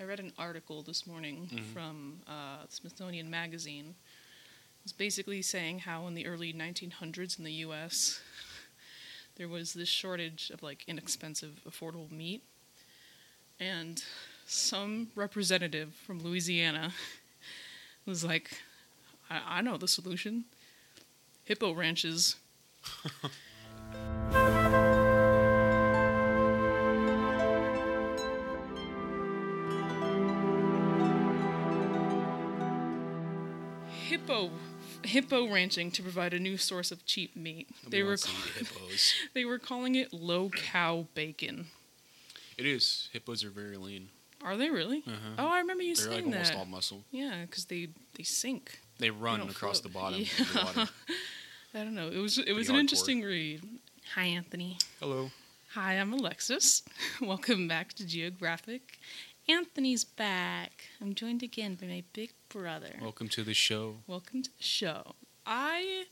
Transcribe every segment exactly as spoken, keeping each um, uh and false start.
I read an article this morning mm-hmm. from uh, Smithsonian Magazine. It was basically saying how in the early nineteen hundreds in the U S there was this shortage of, like, inexpensive, affordable meat. And some representative from Louisiana was like, I, I know the solution. Hippo ranches. Hippo hippo ranching to provide a new source of cheap meat. I they were call- hippos. They were calling it low cow bacon. It is. Hippos are very lean. Are they really? Uh-huh. Oh, I remember you They're saying like that. They're almost all muscle. Yeah, because they, they sink. They run they across float. the bottom yeah. of the water. I don't know. It was it was Pretty an hardcore. interesting read. Hi, Anthony. Hello. Hi, I'm Alexis. Welcome back to Geographic. Anthony's back. I'm joined again by my big brother. Welcome to the show. Welcome to the show. I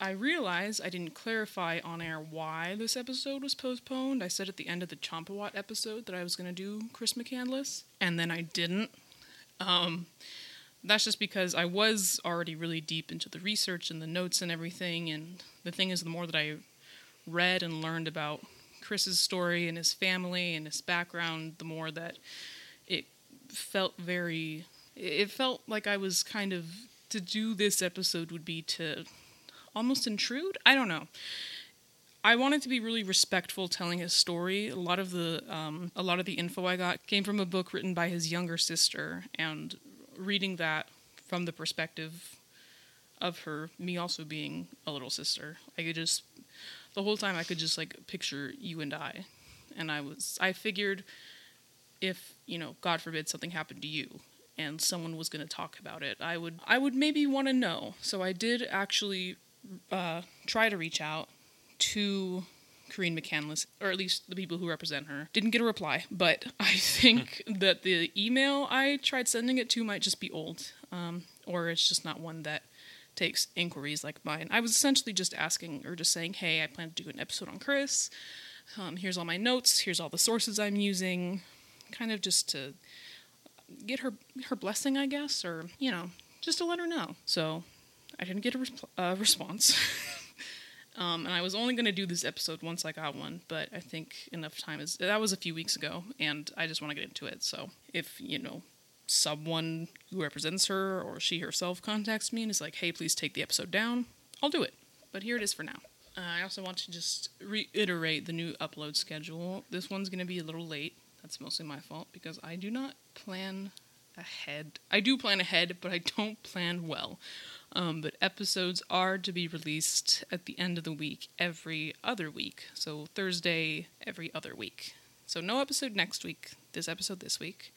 I realize I didn't clarify on air why this episode was postponed. I said at the end of the Chompawat episode that I was going to do Chris McCandless, and then I didn't. Um, that's just because I was already really deep into the research and the notes and everything, and the thing is, the more that I read and learned about Chris's story and his family and his background, the more that it felt very... It felt like I was kind of... To do this episode would be to almost intrude? I don't know. I wanted to be really respectful telling his story. A lot of the um, a lot of the info I got came from a book written by his younger sister, and reading that from the perspective of her, me also being a little sister, I could just... The whole time I could just, like, picture you and I. And I was... I figured... If, you know, God forbid something happened to you and someone was going to talk about it, I would I would maybe want to know. So I did actually uh, try to reach out to Corrine McCandless, or at least the people who represent her. Didn't get a reply, but I think that the email I tried sending it to might just be old, um, or it's just not one that takes inquiries like mine. I was essentially just asking or just saying, hey, I plan to do an episode on Chris. Um, here's all my notes. Here's all the sources I'm using. Kind of just to get her her blessing, I guess, or, you know, just to let her know. So I didn't get a re- uh, response. um, and I was only going to do this episode once I got one, but I think enough time is... That was a few weeks ago, and I just want to get into it. So if, you know, someone who represents her or she herself contacts me and is like, hey, please take the episode down, I'll do it. But here it is for now. Uh, I also want to just reiterate the new upload schedule. This one's going to be a little late. That's mostly my fault because I do not plan ahead. I do plan ahead, but I don't plan well. Um, but episodes are to be released at the end of the week every other week. So Thursday every other week. So no episode next week. This episode this week.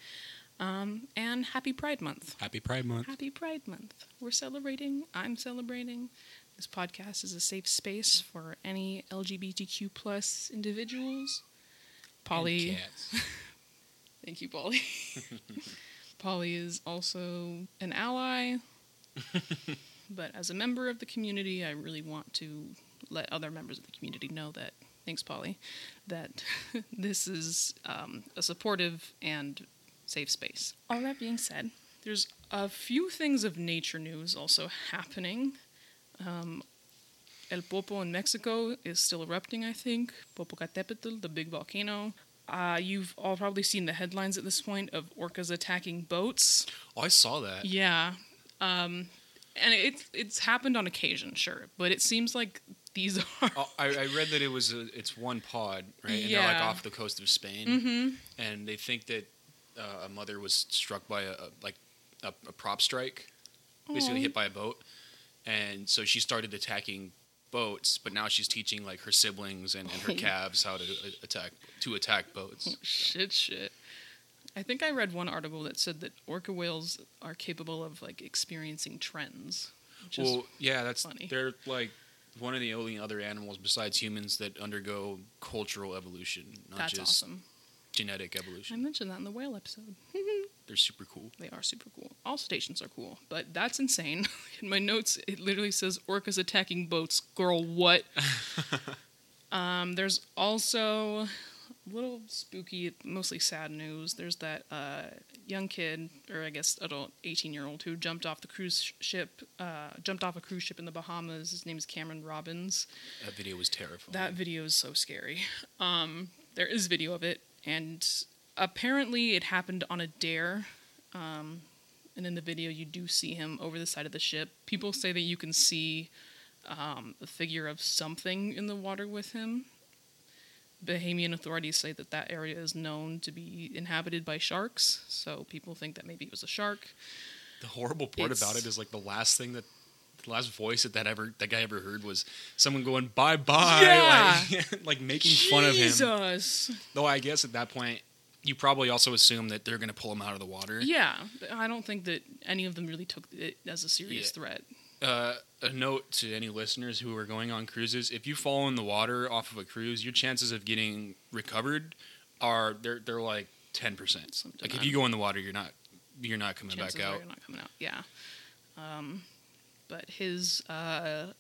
Um, and happy Pride Month. Happy Pride Month. Happy Pride Month. We're celebrating. I'm celebrating. This podcast is a safe space for any L G B T Q plus individuals. Polly, thank you, Polly. Polly is also an ally, but as a member of the community, I really want to let other members of the community know that, thanks, Polly, that this is um, a supportive and safe space. All that being said, there's a few things of nature news also happening. Um, El Popo in Mexico is still erupting, I think. Popocatépetl, the big volcano. Uh, you've all probably seen the headlines at this point of orcas attacking boats. Oh, I saw that. Yeah. Um, and it's it's happened on occasion, sure. But it seems like these are... Oh, I, I read that it was a, it's one pod, right? And yeah. They're like off the coast of Spain. Mm-hmm. And they think that uh, a mother was struck by a, a like a, a prop strike. Basically Aww. hit by a boat. And so she started attacking boats, but now she's teaching like her siblings and, and her calves how to uh, attack to attack boats. So. Shit, shit. I think I read one article that said that orca whales are capable of like experiencing trends. Which well, is yeah, that's funny. They're like one of the only other animals besides humans that undergo cultural evolution, not that's just awesome. genetic evolution. I mentioned that in the whale episode. They're super cool. They are super cool. All cetaceans are cool, but that's insane. In my notes, it literally says orcas attacking boats. Girl, what? um, there's also little spooky, mostly sad news. There's that uh, young kid, or I guess adult, eighteen-year-old, who jumped off the cruise ship, uh, jumped off a cruise ship in the Bahamas. His name is Cameron Robbins. That video was terrifying. That video is so scary. Um, there is video of it, and apparently it happened on a dare. Um, and in the video, you do see him over the side of the ship. People say that you can see um, a figure of something in the water with him. Bahamian authorities say that that area is known to be inhabited by sharks, so people think that maybe it was a shark. The horrible part it's, about it is, like, the last thing that, the last voice that that, ever, that guy ever heard was someone going, bye-bye, yeah! like, like making Jesus. fun of him. Jesus! Though I guess at that point, you probably also assume that they're going to pull him out of the water. Yeah, I don't think that any of them really took it as a serious yeah. threat. Uh, a note to any listeners who are going on cruises: if you fall in the water off of a cruise, your chances of getting recovered are they're they're like ten percent. Like if you go in the water, you're not you're not coming chances back out. You're not coming out. Yeah. Um, but his uh,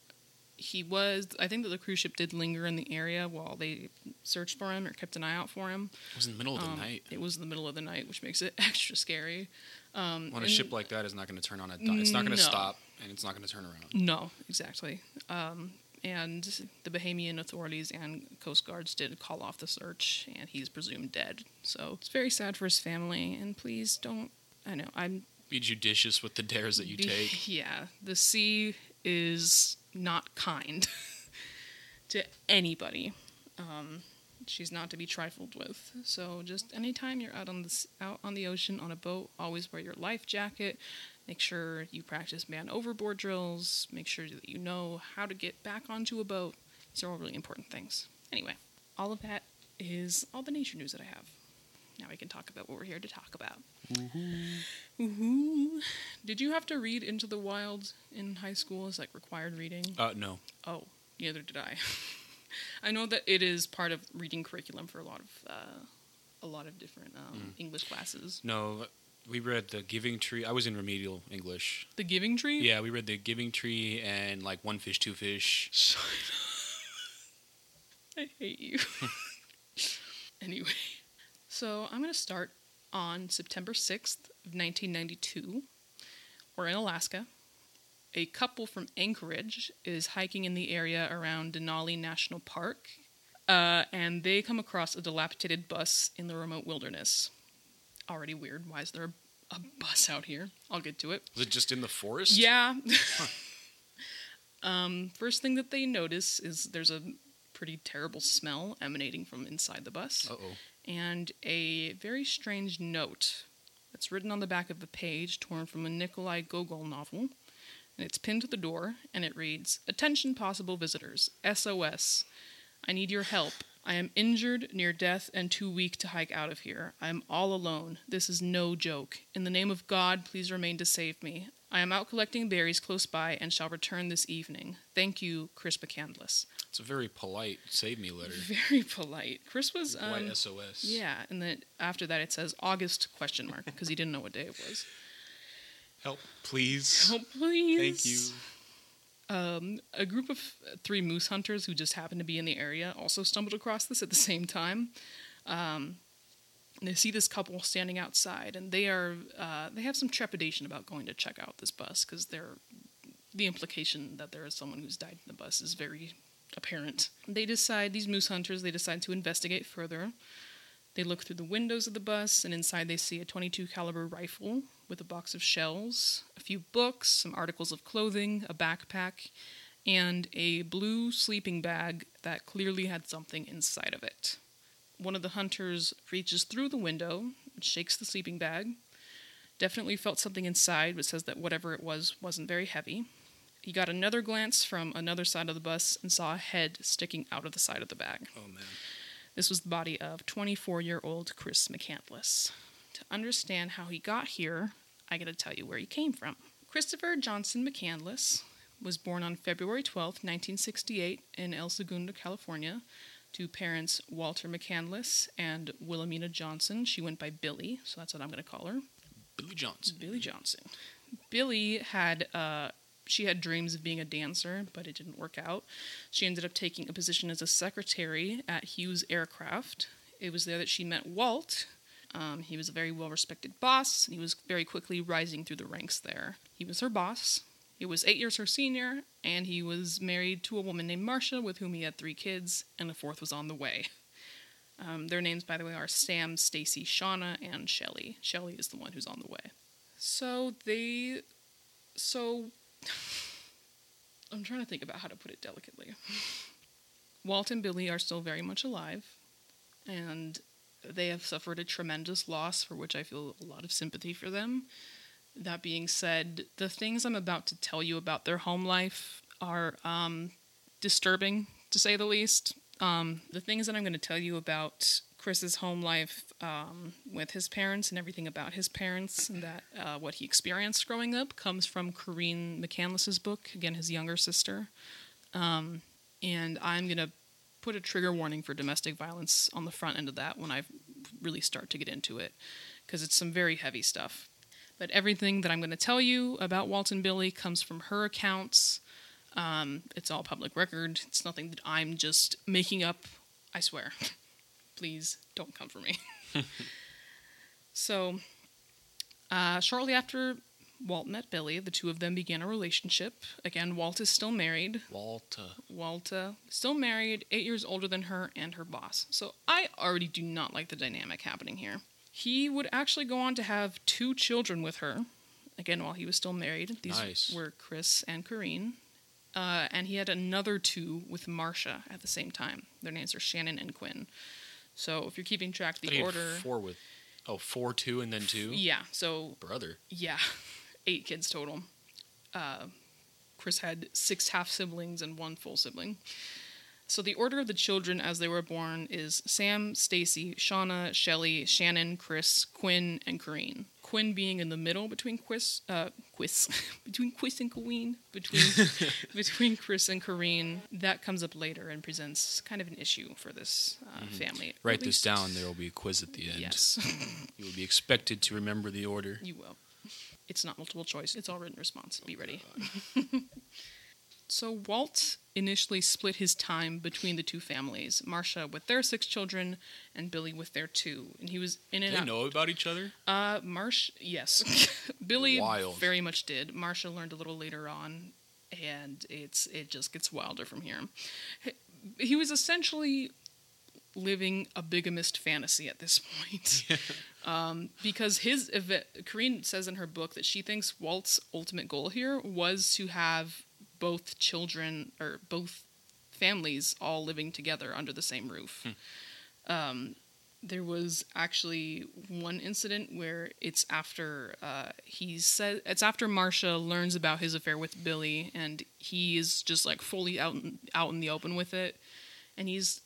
he was. I think that the cruise ship did linger in the area while they searched for him or kept an eye out for him. It was in the middle of the um, night. It was in the middle of the night, which makes it extra scary. Um, on a ship like that, is not going to turn on a dime. It's not going to no. stop. And it's not going to turn around. No, exactly. Um, and the Bahamian authorities and Coast Guards did call off the search, and he's presumed dead. So it's very sad for his family, and please don't, I know, I'm... Be judicious with the dares that you be, take. Yeah, the sea is not kind to anybody. Um, she's not to be trifled with. So just anytime you're out on the, out on the ocean on a boat, always wear your life jacket. Make sure you practice man overboard drills. Make sure that you know how to get back onto a boat. These are all really important things. Anyway, all of that is all the nature news that I have. Now we can talk about what we're here to talk about. Mm-hmm. Mm-hmm. Did you have to read Into the Wild in high school as like required reading? Uh, no. Oh, neither did I. I know that it is part of reading curriculum for a lot of uh, a lot of different um, mm. English classes. No. We read The Giving Tree. I was in remedial English. The Giving Tree? Yeah, we read The Giving Tree and, like, One Fish, Two Fish. Shut up. I hate you. Anyway. So, I'm going to start on September sixth of nineteen ninety-two. We're in Alaska. A couple from Anchorage is hiking in the area around Denali National Park. Uh, and they come across a dilapidated bus in the remote wilderness. Already weird. Why is there a, a bus out here? I'll get to it. Was it just in the forest? Yeah. Huh. um, first thing that they notice is there's a pretty terrible smell emanating from inside the bus. Uh-oh. And a very strange note that's written on the back of a page torn from a Nikolai Gogol novel. And it's pinned to the door, and it reads, "Attention possible visitors. S O S. I need your help. I am injured, near death, and too weak to hike out of here. I am all alone. This is no joke. In the name of God, please remain to save me. I am out collecting berries close by and shall return this evening. Thank you, Chris McCandless." It's a very polite save me letter. Very polite. Chris was... Um, White S O S. Yeah, and then after that it says August question mark because he didn't know what day it was. Help, please. Help, please. Thank you. Um, a group of three moose hunters who just happened to be in the area also stumbled across this at the same time. Um, they see this couple standing outside, and they are uh, they have some trepidation about going to check out this bus because they're the implication that there is someone who's died in the bus is very apparent. They decide these moose hunters they decide to investigate further. They look through the windows of the bus, and inside they see a twenty-two caliber rifle with a box of shells, a few books, some articles of clothing, a backpack, and a blue sleeping bag that clearly had something inside of it. One of the hunters reaches through the window and shakes the sleeping bag. Definitely felt something inside, but says that whatever it was wasn't very heavy. He got another glance from another side of the bus and saw a head sticking out of the side of the bag. Oh, man. This was the body of twenty-four-year-old Chris McCandless. To understand how he got here, I gotta tell you where he came from. Christopher Johnson McCandless was born on February twelfth, nineteen sixty-eight, in El Segundo, California, to parents Walter McCandless and Wilhelmina Johnson. She went by Billy, so that's what I'm gonna call her. Billy Johnson. Billy Johnson. Billy had uh, she had dreams of being a dancer, but it didn't work out. She ended up taking a position as a secretary at Hughes Aircraft It was there that she met Walt. Um, he was a very well-respected boss, and he was very quickly rising through the ranks there. He was her boss. He was eight years her senior, and he was married to a woman named Marcia, with whom he had three kids, and a fourth was on the way. Um, their names, by the way, are Sam, Stacy, Shauna, and Shelly. Shelly is the one who's on the way. So they... So... I'm trying to think about how to put it delicately. Walt and Billy are still very much alive, and they have suffered a tremendous loss for which I feel a lot of sympathy for them. That being said, the things I'm about to tell you about their home life are um, disturbing, to say the least. Um, the things that I'm going to tell you about Chris's home life um, with his parents and everything about his parents and that uh, what he experienced growing up comes from Corrine McCandless's book, again, his younger sister. Um, and I'm going to put a trigger warning for domestic violence on the front end of that when I really start to get into it, because it's some very heavy stuff. But everything that I'm going to tell you about Walt and Billy comes from her accounts. Um, it's all public record. It's nothing that I'm just making up, I swear. Please don't come for me. So, uh, shortly after Walt met Billy, the two of them began a relationship. Again, Walt is still married. Walter. Walter. Still married, eight years older than her and her boss. So I already do not like the dynamic happening here. He would actually go on to have two children with her, again, while he was still married. These nice. were Chris and Corrine. Uh, and he had another two with Marcia at the same time. Their names are Shannon and Quinn. So if you're keeping track of the he order... Had four with... Oh, four, two, and then two? Yeah, so... Brother. Yeah. Eight kids total. Uh, Chris had six half-siblings and one full sibling. So the order of the children as they were born is Sam, Stacy, Shauna, Shelly, Shannon, Chris, Quinn, and Corrine. Quinn being in the middle between Chris, uh, Chris, between Chris and Corrine, between between Chris and Corrine. That comes up later and presents kind of an issue for this uh, mm-hmm. family. Write this down. There will be a quiz at the end. Yes, you will be expected to remember the order. You will. It's not multiple choice. It's all written response. Be ready. So Walt initially split his time between the two families, Marcia with their six children and Billy with their two. And he was in and out. Did they know about each other? Uh, Marcia, yes. Billy Wild. very much did. Marcia learned a little later on, and it's it just gets wilder from here. He was essentially living a bigamist fantasy at this point. Yeah. Um, because his event, Corrine says in her book that she thinks Walt's ultimate goal here was to have both children or both families all living together under the same roof. Hmm. Um, there was actually one incident where it's after uh, he said it's after Marcia learns about his affair with Billy, and he is just like fully out in, out in the open with it, and he's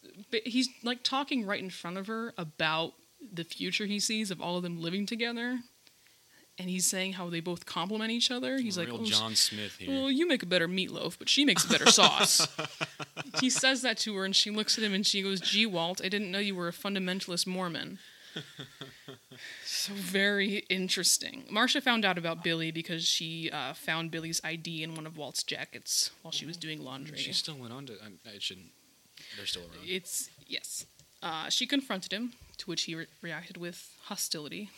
he's like talking right in front of her about the future he sees of all of them living together. And he's saying how they both complement each other. He's Real like, well, John Smith here. Well, you make a better meatloaf, but she makes a better sauce. He says that to her, and she looks at him, and she goes, gee, Walt, I didn't know you were a fundamentalist Mormon. So very interesting. Marcia found out about Billy because she uh, found Billy's I D in one of Walt's jackets while she was doing laundry. She still went on to... I, it shouldn't... They're still around. It's... Yes. Uh, she confronted him, to which he re- reacted with hostility.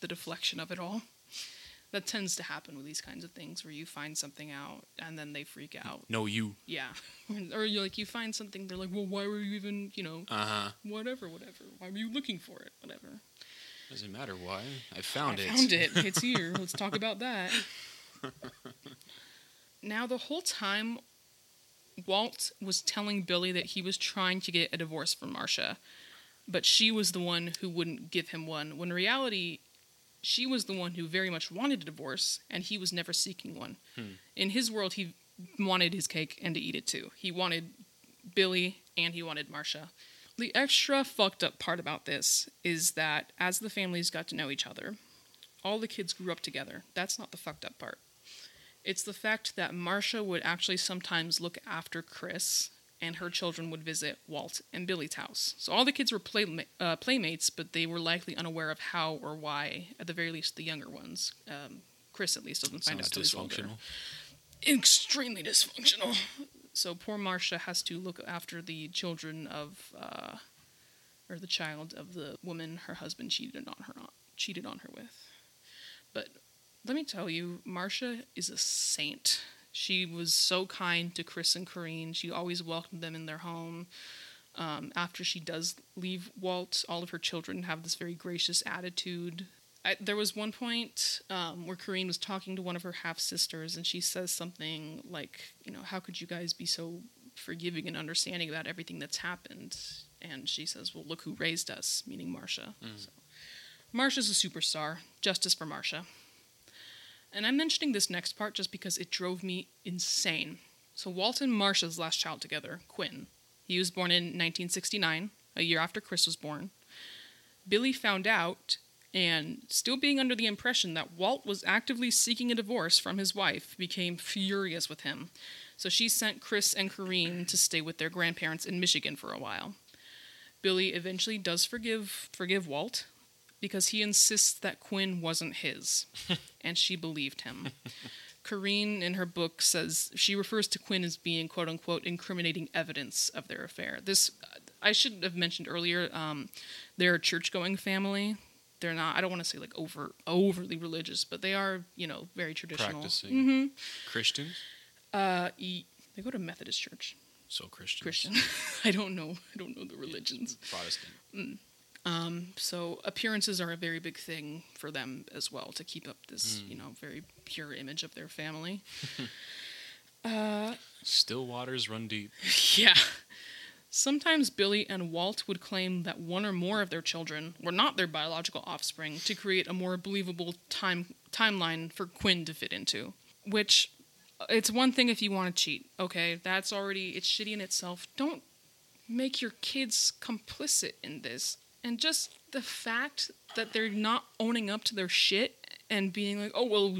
The deflection of it all. That tends to happen with these kinds of things where you find something out and then they freak out. No, you. Yeah. Or you're like, you find something, they're like, well, why were you even, you know, uh-huh. whatever, whatever. Why were you looking for it? Whatever. Doesn't matter why. I found I it. I found it. It's here. Let's talk about that. Now, the whole time, Walt was telling Billy that he was trying to get a divorce from Marcia, but she was the one who wouldn't give him one, when in reality... She was the one who very much wanted a divorce, and he was never seeking one. Hmm. In his world, he wanted his cake and to eat it too. He wanted Billy, and he wanted Marcia. The extra fucked up part about this is that as the families got to know each other, all the kids grew up together. That's not the fucked up part. It's the fact that Marcia would actually sometimes look after Chris, and her children would visit Walt and Billy's house. So all the kids were play, uh, playmates, but they were likely unaware of how or why, at the very least, the younger ones. Um, Chris, at least, doesn't find out until he's older. Extremely dysfunctional. So poor Marcia has to look after the children of... Uh, or the child of the woman her husband cheated on her on, cheated on her with. But let me tell you, Marcia is a saint. She was so kind to Chris and Corrine. She always welcomed them in their home. Um, after she does leave Walt, all of her children have this very gracious attitude. I, there was one point um, where Corrine was talking to one of her half-sisters, and she says something like, you know, how could you guys be so forgiving and understanding about everything that's happened? And she says, well, look who raised us, meaning Marcia. Mm. So, Marcia's a superstar. Justice for Marcia. And I'm mentioning this next part just because it drove me insane. So Walt and Marcia's last child together, Quinn. He was born in nineteen sixty-nine, a year after Chris was born. Billy found out, and still being under the impression that Walt was actively seeking a divorce from his wife, became furious with him. So she sent Chris and Corrine to stay with their grandparents in Michigan for a while. Billy eventually does forgive forgive Walt, because he insists that Quinn wasn't his, and she believed him. Carine, in her book, says she refers to Quinn as being, quote-unquote, incriminating evidence of their affair. This, I should have mentioned earlier, um, they're a church-going family. They're not, I don't want to say, like, over, overly religious, but they are, you know, very traditional. Practicing mm-hmm. Christians? Uh, e- they go to Methodist church. So Christians. Christian. I don't know. I don't know the religions. It's Protestant. Mm. Um, so appearances are a very big thing for them as well, to keep up this, mm. you know, very pure image of their family. uh, Still waters run deep. Yeah. Sometimes Billy and Walt would claim that one or more of their children were not their biological offspring to create a more believable time timeline for Quinn to fit into, which it's one thing if you want to cheat. Okay. That's already, it's shitty in itself. Don't make your kids complicit in this. And just the fact that they're not owning up to their shit and being like, oh, well,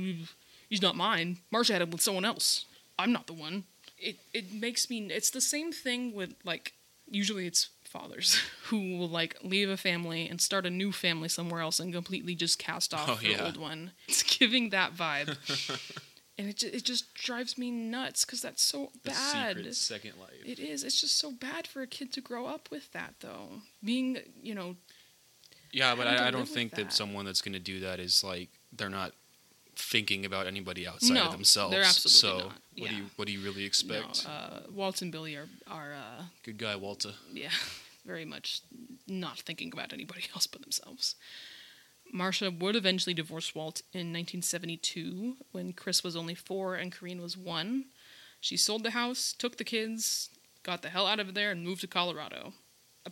he's not mine. Marcia had him with someone else. I'm not the one. It it makes me... It's the same thing with, like, usually it's fathers who will, like, leave a family and start a new family somewhere else and completely just cast off oh, the yeah. old one. It's giving that vibe. And it just, it just drives me nuts because that's so bad. The secret second life. It is. It's just so bad for a kid to grow up with that, though. Being, you know. Yeah, but I, I don't think that. that someone that's going to do that is like they're not thinking about anybody outside no, of themselves. They're absolutely so not. Yeah. What do you what do you really expect? No, uh, Walt and Billy are are uh, good guy Walter. Yeah, very much not thinking about anybody else but themselves. Marcia would eventually divorce Walt in nineteen seventy-two, when Chris was only four and Corrine was one. She sold the house, took the kids, got the hell out of there, and moved to Colorado.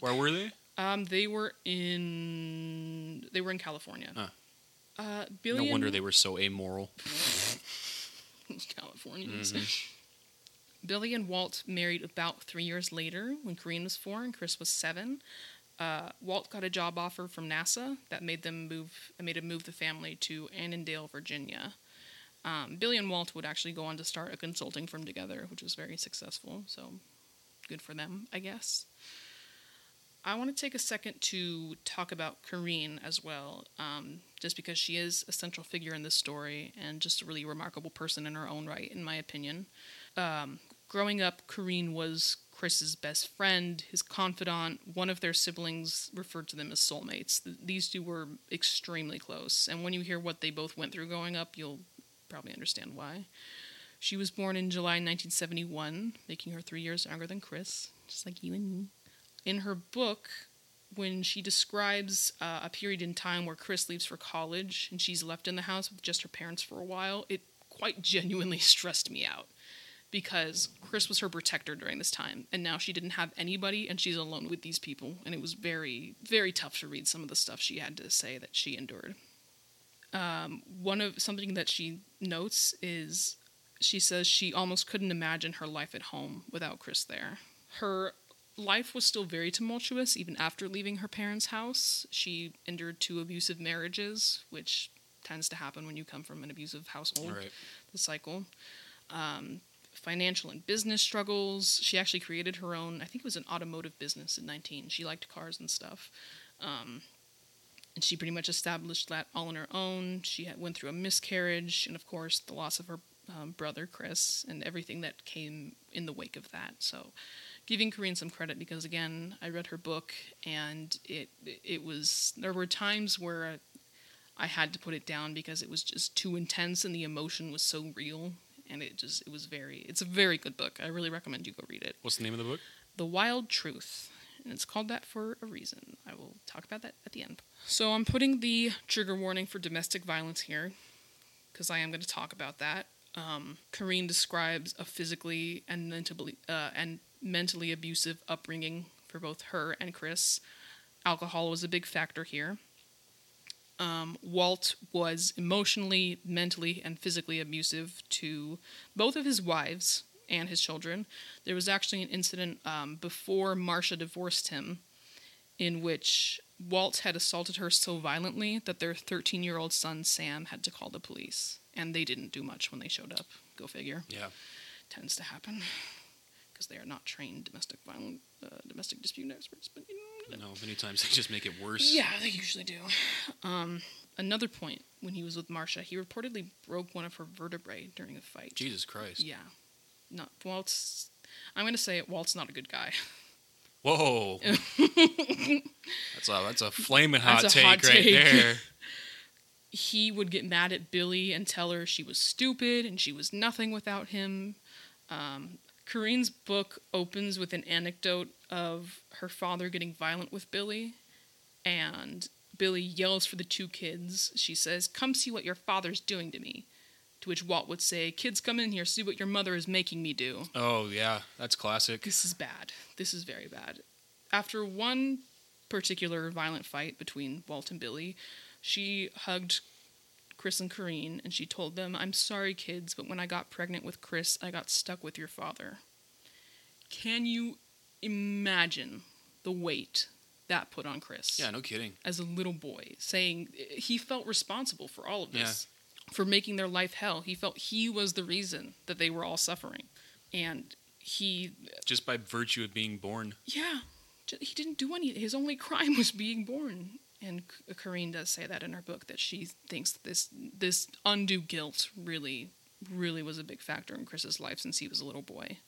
Where were they? Um, they were in they were in California. Huh. Uh, Billy no wonder and... they were so amoral. Californians. Mm-hmm. Billy and Walt married about three years later, when Corrine was four and Chris was seven. Uh, Walt got a job offer from NASA that made them move, made him move the family to Annandale, Virginia. Um, Billy and Walt would actually go on to start a consulting firm together, which was very successful. So good for them, I guess. I want to take a second to talk about Corrine as well, um, just because she is a central figure in this story and just a really remarkable person in her own right, in my opinion. Um, growing up, Corrine was Chris's best friend, his confidant. One of their siblings referred to them as soulmates. These two were extremely close, and when you hear what they both went through growing up, you'll probably understand why. She was born in July nineteen seventy-one, making her three years younger than Chris, just like you and me. In her book, when she describes uh, a period in time where Chris leaves for college and she's left in the house with just her parents for a while, it quite genuinely stressed me out. Because Chris was her protector during this time, and now she didn't have anybody, and she's alone with these people. And it was very, very tough to read some of the stuff she had to say that she endured. Um, one of something that she notes is she says she almost couldn't imagine her life at home without Chris there. Her life was still very tumultuous, even after leaving her parents' house. She endured two abusive marriages, which tends to happen when you come from an abusive household, right. The cycle. Um... Financial and business struggles. She actually created her own, I think it was an automotive business in nineteen. She liked cars and stuff. Um, and she pretty much established that all on her own. She had, went through a miscarriage and, of course, the loss of her um, brother, Chris, and everything that came in the wake of that. So giving Corrine some credit because, again, I read her book, and it it was there were times where I, I had to put it down because it was just too intense and the emotion was so real, and it just it was very it's a very good book. I really recommend you go read it. What's the name of the book? The Wild Truth, and it's called that for a reason. I will talk about that at the end. So I'm putting the trigger warning for domestic violence here because I am going to talk about that. Um, Corrine describes a physically and mentally uh, and mentally abusive upbringing for both her and Chris. Alcohol was a big factor here. Um, Walt was emotionally, mentally, and physically abusive to both of his wives and his children. There was actually an incident um, before Marcia divorced him in which Walt had assaulted her so violently that their thirteen-year-old son, Sam, had to call the police. And they didn't do much when they showed up. Go figure. Yeah. Tends to happen. Because they are not trained domestic violent, uh, domestic dispute experts. But you know, no, many times they just make it worse. Yeah, they usually do. Um, another point, when he was with Marcia, he reportedly broke one of her vertebrae during a fight. Jesus Christ. Yeah. Not Walt's... I'm going to say it, Walt's not a good guy. Whoa. that's a that's a flaming hot that's take hot right take. there. He would get mad at Billy and tell her she was stupid and she was nothing without him. Um, Corine's book opens with an anecdote of her father getting violent with Billy, and Billy yells for the two kids. She says, "Come see what your father's doing to me." To which Walt would say, "Kids, come in here, see what your mother is making me do." Oh, yeah, that's classic. This is bad. This is very bad. After one particular violent fight between Walt and Billy, she hugged Chris and Corrine, and she told them, "I'm sorry, kids, but when I got pregnant with Chris, I got stuck with your father." Can you imagine the weight that put on Chris? Yeah, no kidding. As a little boy, saying he felt responsible for all of this. Yeah. For making their life hell. He felt he was the reason that they were all suffering. And he... Just by virtue of being born. Yeah. He didn't do any... His only crime was being born. And Corrine does say that in her book, that she thinks this this undue guilt really, really was a big factor in Chris's life since he was a little boy.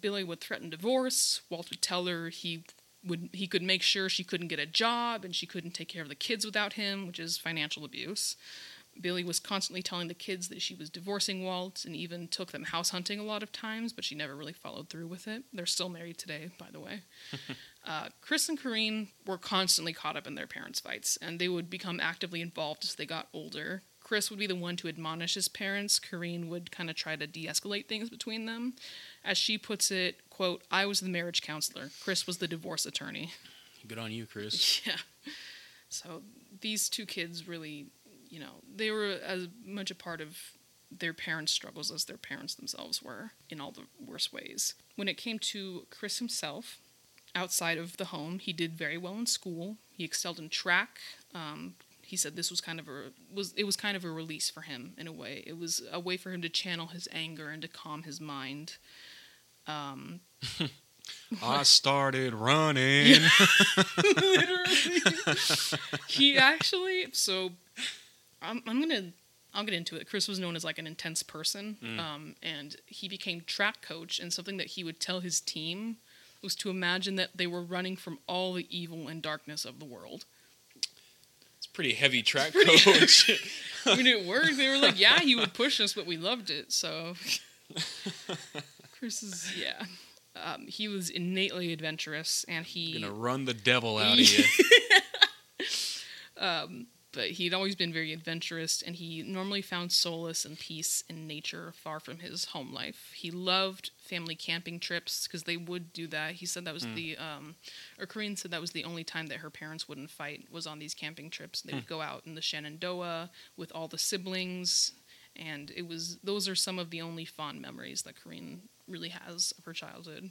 Billy would threaten divorce. Walt would tell her he... Would, he could make sure she couldn't get a job and she couldn't take care of the kids without him, which is financial abuse. Billy was constantly telling the kids that she was divorcing Walt and even took them house hunting a lot of times, but she never really followed through with it. They're still married today, by the way. uh, Chris and Corrine were constantly caught up in their parents' fights, and they would become actively involved as they got older. Chris would be the one to admonish his parents. Corrine would kind of try to de-escalate things between them. As she puts it, quote, "I was the marriage counselor. Chris was the divorce attorney." Good on you, Chris. Yeah. So these two kids really, you know, they were as much a part of their parents' struggles as their parents themselves were in all the worst ways. When it came to Chris himself, outside of the home, he did very well in school. He excelled in track. Um, He said this was kind of a was it was kind of a release for him in a way. It was a way for him to channel his anger and to calm his mind. Um, I started running. Literally, he actually. So I'm, I'm gonna I'll get into it. Chris was known as like an intense person, mm. um, and he became track coach. And something that he would tell his team was to imagine that they were running from all the evil and darkness of the world. Pretty heavy track pretty coach. Heavy. When it worked, they were like, yeah, he would push us, but we loved it. So Chris is, yeah. Um, he was innately adventurous, and he... Gonna run the devil out of you. um, but he'd always been very adventurous, and he normally found solace and peace in nature far from his home life. He loved family camping trips, because they would do that. He said that was mm. the, um, or Corrine said that was the only time that her parents wouldn't fight, was on these camping trips. They mm. would go out in the Shenandoah with all the siblings, and it was, those are some of the only fond memories that Corrine really has of her childhood.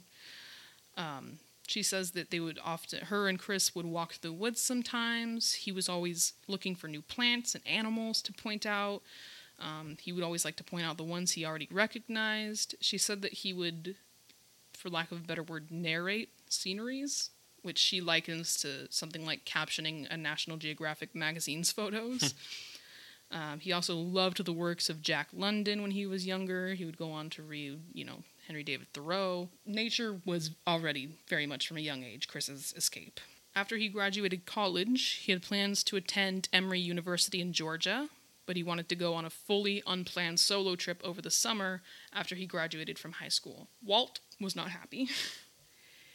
Um, She says that they would often, her and Chris would walk through the woods sometimes. He was always looking for new plants and animals to point out. Um, he would always like to point out the ones he already recognized. She said that he would, for lack of a better word, narrate sceneries, which she likens to something like captioning a National Geographic magazine's photos. Um, he also loved the works of Jack London when he was younger. He would go on to read, you know, Henry David Thoreau. Nature was already very much from a young age Chris's escape. After he graduated college, he had plans to attend Emory University in Georgia, but he wanted to go on a fully unplanned solo trip over the summer after he graduated from high school. Walt was not happy.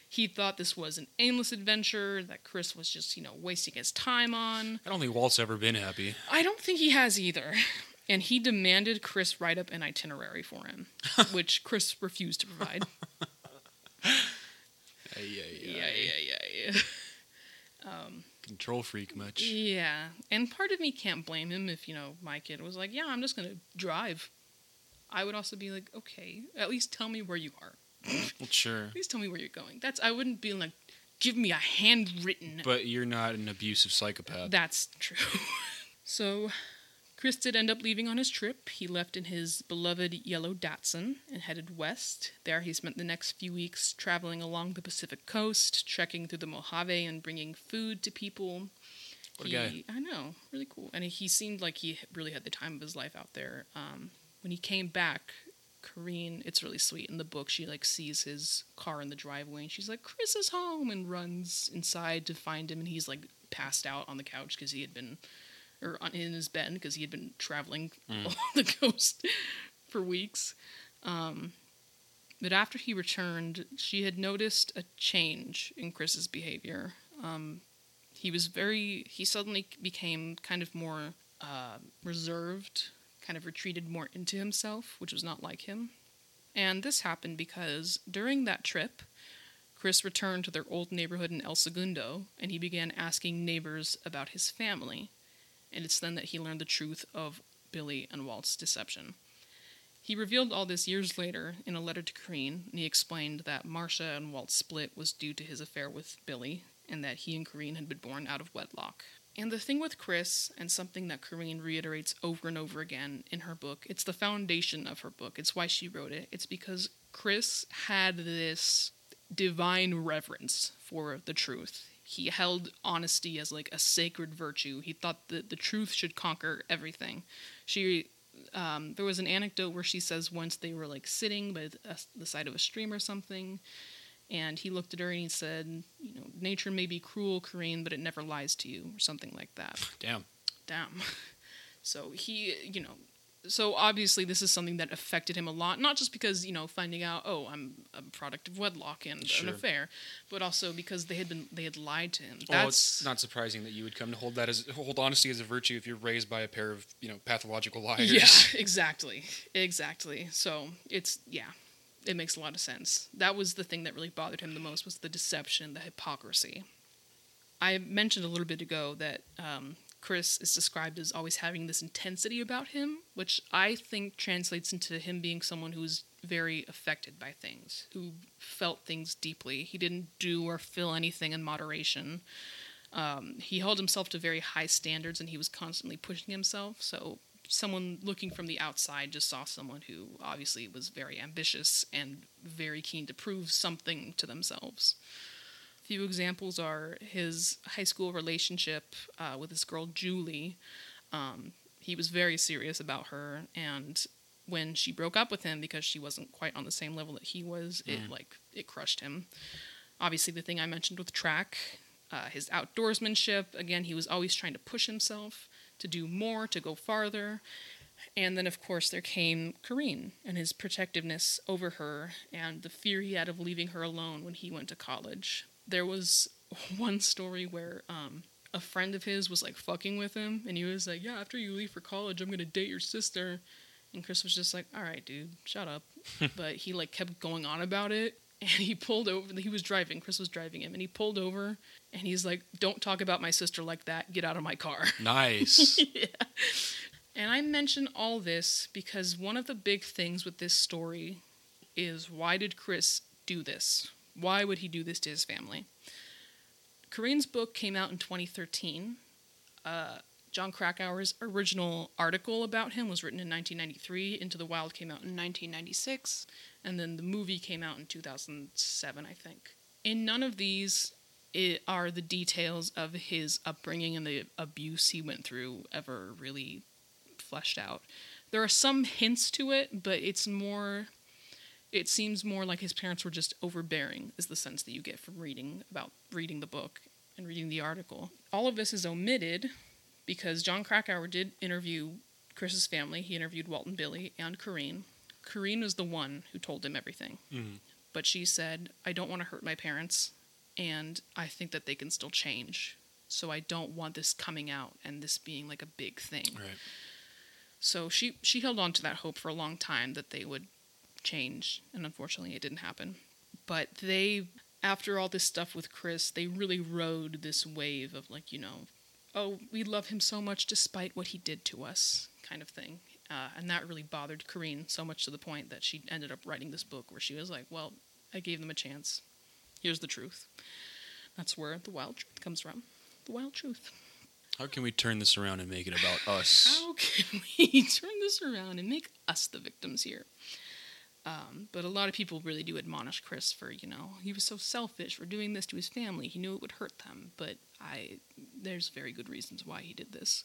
He thought this was an aimless adventure that Chris was just, you know, wasting his time on. I don't think Walt's ever been happy. I don't think he has either. And he demanded Chris write up an itinerary for him, which Chris refused to provide. Yeah, yeah, yeah, yeah. Um, Control freak much. Yeah. And part of me can't blame him if, you know, my kid was like, yeah, I'm just going to drive. I would also be like, okay, at least tell me where you are. Well, sure. Please tell me where you're going. That's I wouldn't be like, give me a handwritten. But you're not an abusive psychopath. That's true. So, Chris did end up leaving on his trip. He left in his beloved yellow Datsun and headed west. There he spent the next few weeks traveling along the Pacific coast, trekking through the Mojave and bringing food to people. What he, a guy. I know. Really cool. And he seemed like he really had the time of his life out there. Um, when he came back, Corrine, it's really sweet. In the book, she like sees his car in the driveway and she's like, Chris is home, and runs inside to find him. And he's like passed out on the couch because he had been, or on, in his bed because he had been traveling mm. along the coast for weeks. Um, but after he returned, she had noticed a change in Chris's behavior. Um, he was very, he suddenly became kind of more uh, reserved, kind of retreated more into himself, which was not like him. And this happened because during that trip, Chris returned to their old neighborhood in El Segundo, and he began asking neighbors about his family. And it's then that he learned the truth of Billy and Walt's deception. He revealed all this years later in a letter to Corrine, and he explained that Marcia and Walt's split was due to his affair with Billy, and that he and Corrine had been born out of wedlock. And the thing with Chris, and something that Corrine reiterates over and over again in her book, it's the foundation of her book, it's why she wrote it, it's because Chris had this divine reverence for the truth. He held honesty as like a sacred virtue. He thought that the truth should conquer everything. She, um, there was an anecdote where she says once they were like sitting by the side of a stream or something, and he looked at her and he said, you know, nature may be cruel, Corrine, but it never lies to you, or something like that. Damn. Damn. So he, you know, so obviously this is something that affected him a lot, not just because, you know, finding out, oh, I'm a product of wedlock and sure. an affair, but also because they had been, they had lied to him. Well, that's, it's not surprising that you would come to hold that as, hold honesty as a virtue if you're raised by a pair of, you know, pathological liars. Yeah, exactly. Exactly. So it's, yeah. It makes a lot of sense. That was the thing that really bothered him the most, was the deception, the hypocrisy. I mentioned a little bit ago that um, Chris is described as always having this intensity about him, which I think translates into him being someone who was very affected by things, who felt things deeply. He didn't do or feel anything in moderation. Um, he held himself to very high standards, and he was constantly pushing himself, so someone looking from the outside just saw someone who obviously was very ambitious and very keen to prove something to themselves. A few examples are his high school relationship uh, with this girl, Julie. Um, he was very serious about her, and when she broke up with him because she wasn't quite on the same level that he was, mm. it like it crushed him. Obviously, the thing I mentioned with track, uh, his outdoorsmanship. Again, he was always trying to push himself to do more, to go farther. And then, of course, there came Corrine and his protectiveness over her and the fear he had of leaving her alone when he went to college. There was one story where um, a friend of his was, like, fucking with him, and he was like, yeah, after you leave for college, I'm going to date your sister. And Chris was just like, all right, dude, shut up. But he, like, kept going on about it, and he pulled over. He was driving. Chris was driving him, and he pulled over. And he's like, don't talk about my sister like that. Get out of my car. Nice. Yeah. And I mention all this because one of the big things with this story is, why did Chris do this? Why would he do this to his family? Corine's book came out in twenty thirteen. Uh, Jon Krakauer's original article about him was written in nineteen ninety-three. Into the Wild came out in nineteen ninety-six. And then the movie came out in two thousand seven, I think. In none of these... It are the details of his upbringing and the abuse he went through ever really fleshed out. There are some hints to it, but it's more it seems more like his parents were just overbearing, is the sense that you get from reading about reading the book and reading the article. All of this is omitted because Jon Krakauer did interview Chris's family. He interviewed Walt and Billy and Corrine. Corrine was the one who told him everything. Mm-hmm. But she said, I don't want to hurt my parents, and I think that they can still change. So I don't want this coming out and this being like a big thing. Right. So she, she held on to that hope for a long time that they would change, and unfortunately it didn't happen. But they, after all this stuff with Chris, they really rode this wave of like, you know, oh, we love him so much despite what he did to us kind of thing. Uh, and that really bothered Corrine so much to the point that she ended up writing this book where she was like, well, I gave them a chance. Here's the truth. That's where The Wild Truth comes from. The Wild Truth. How can we turn this around and make it about us? How can we turn this around and make us the victims here? Um, but a lot of people really do admonish Chris for, you know, he was so selfish for doing this to his family. He knew it would hurt them. But I, there's very good reasons why he did this.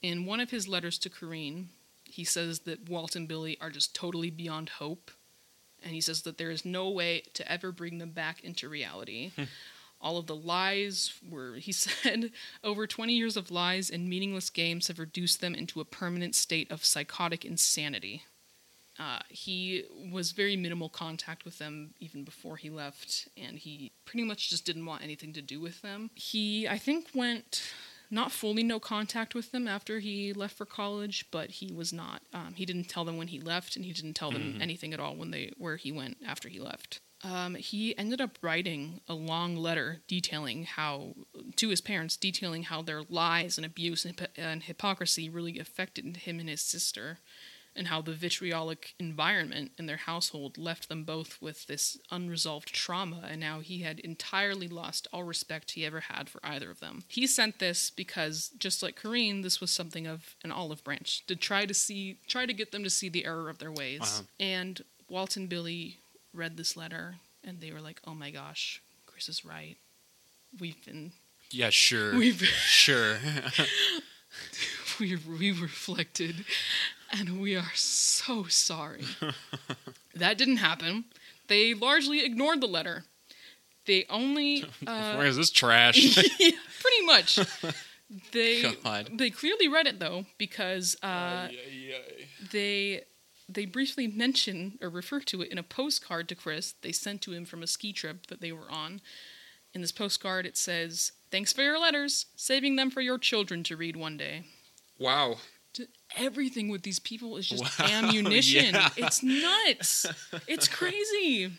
In one of his letters to Corrine, he says that Walt and Billy are just totally beyond hope. And he says that there is no way to ever bring them back into reality. All of the lies were, he said, over twenty years of lies and meaningless games have reduced them into a permanent state of psychotic insanity. Uh, he was very minimal contact with them even before he left, and he pretty much just didn't want anything to do with them. He, I think, went... not fully no contact with them after he left for college, but he was not. Um, he didn't tell them when he left, and he didn't tell them mm-hmm. anything at all when they where he went after he left. Um, he ended up writing a long letter detailing how to his parents, detailing how their lies and abuse and, hip- and hypocrisy really affected him and his sister, and how the vitriolic environment in their household left them both with this unresolved trauma, and now he had entirely lost all respect he ever had for either of them. He sent this because, just like Corrine, this was something of an olive branch, to try to see, try to get them to see the error of their ways. Uh-huh. And Walt and Billy read this letter, and they were like, oh my gosh, Chris is right. We've been... Yeah, sure. We've been... Sure. we we reflected... and we are so sorry. That didn't happen. They largely ignored the letter. They only... Uh, Where is this trash? Yeah, pretty much. They God. They clearly read it, though, because uh, aye, aye, aye. they they briefly mention or refer to it in a postcard to Chris they sent to him from a ski trip that they were on. In this postcard, it says, thanks for your letters, saving them for your children to read one day. Wow. Everything with these people is just wow, ammunition. Yeah. It's nuts. It's crazy.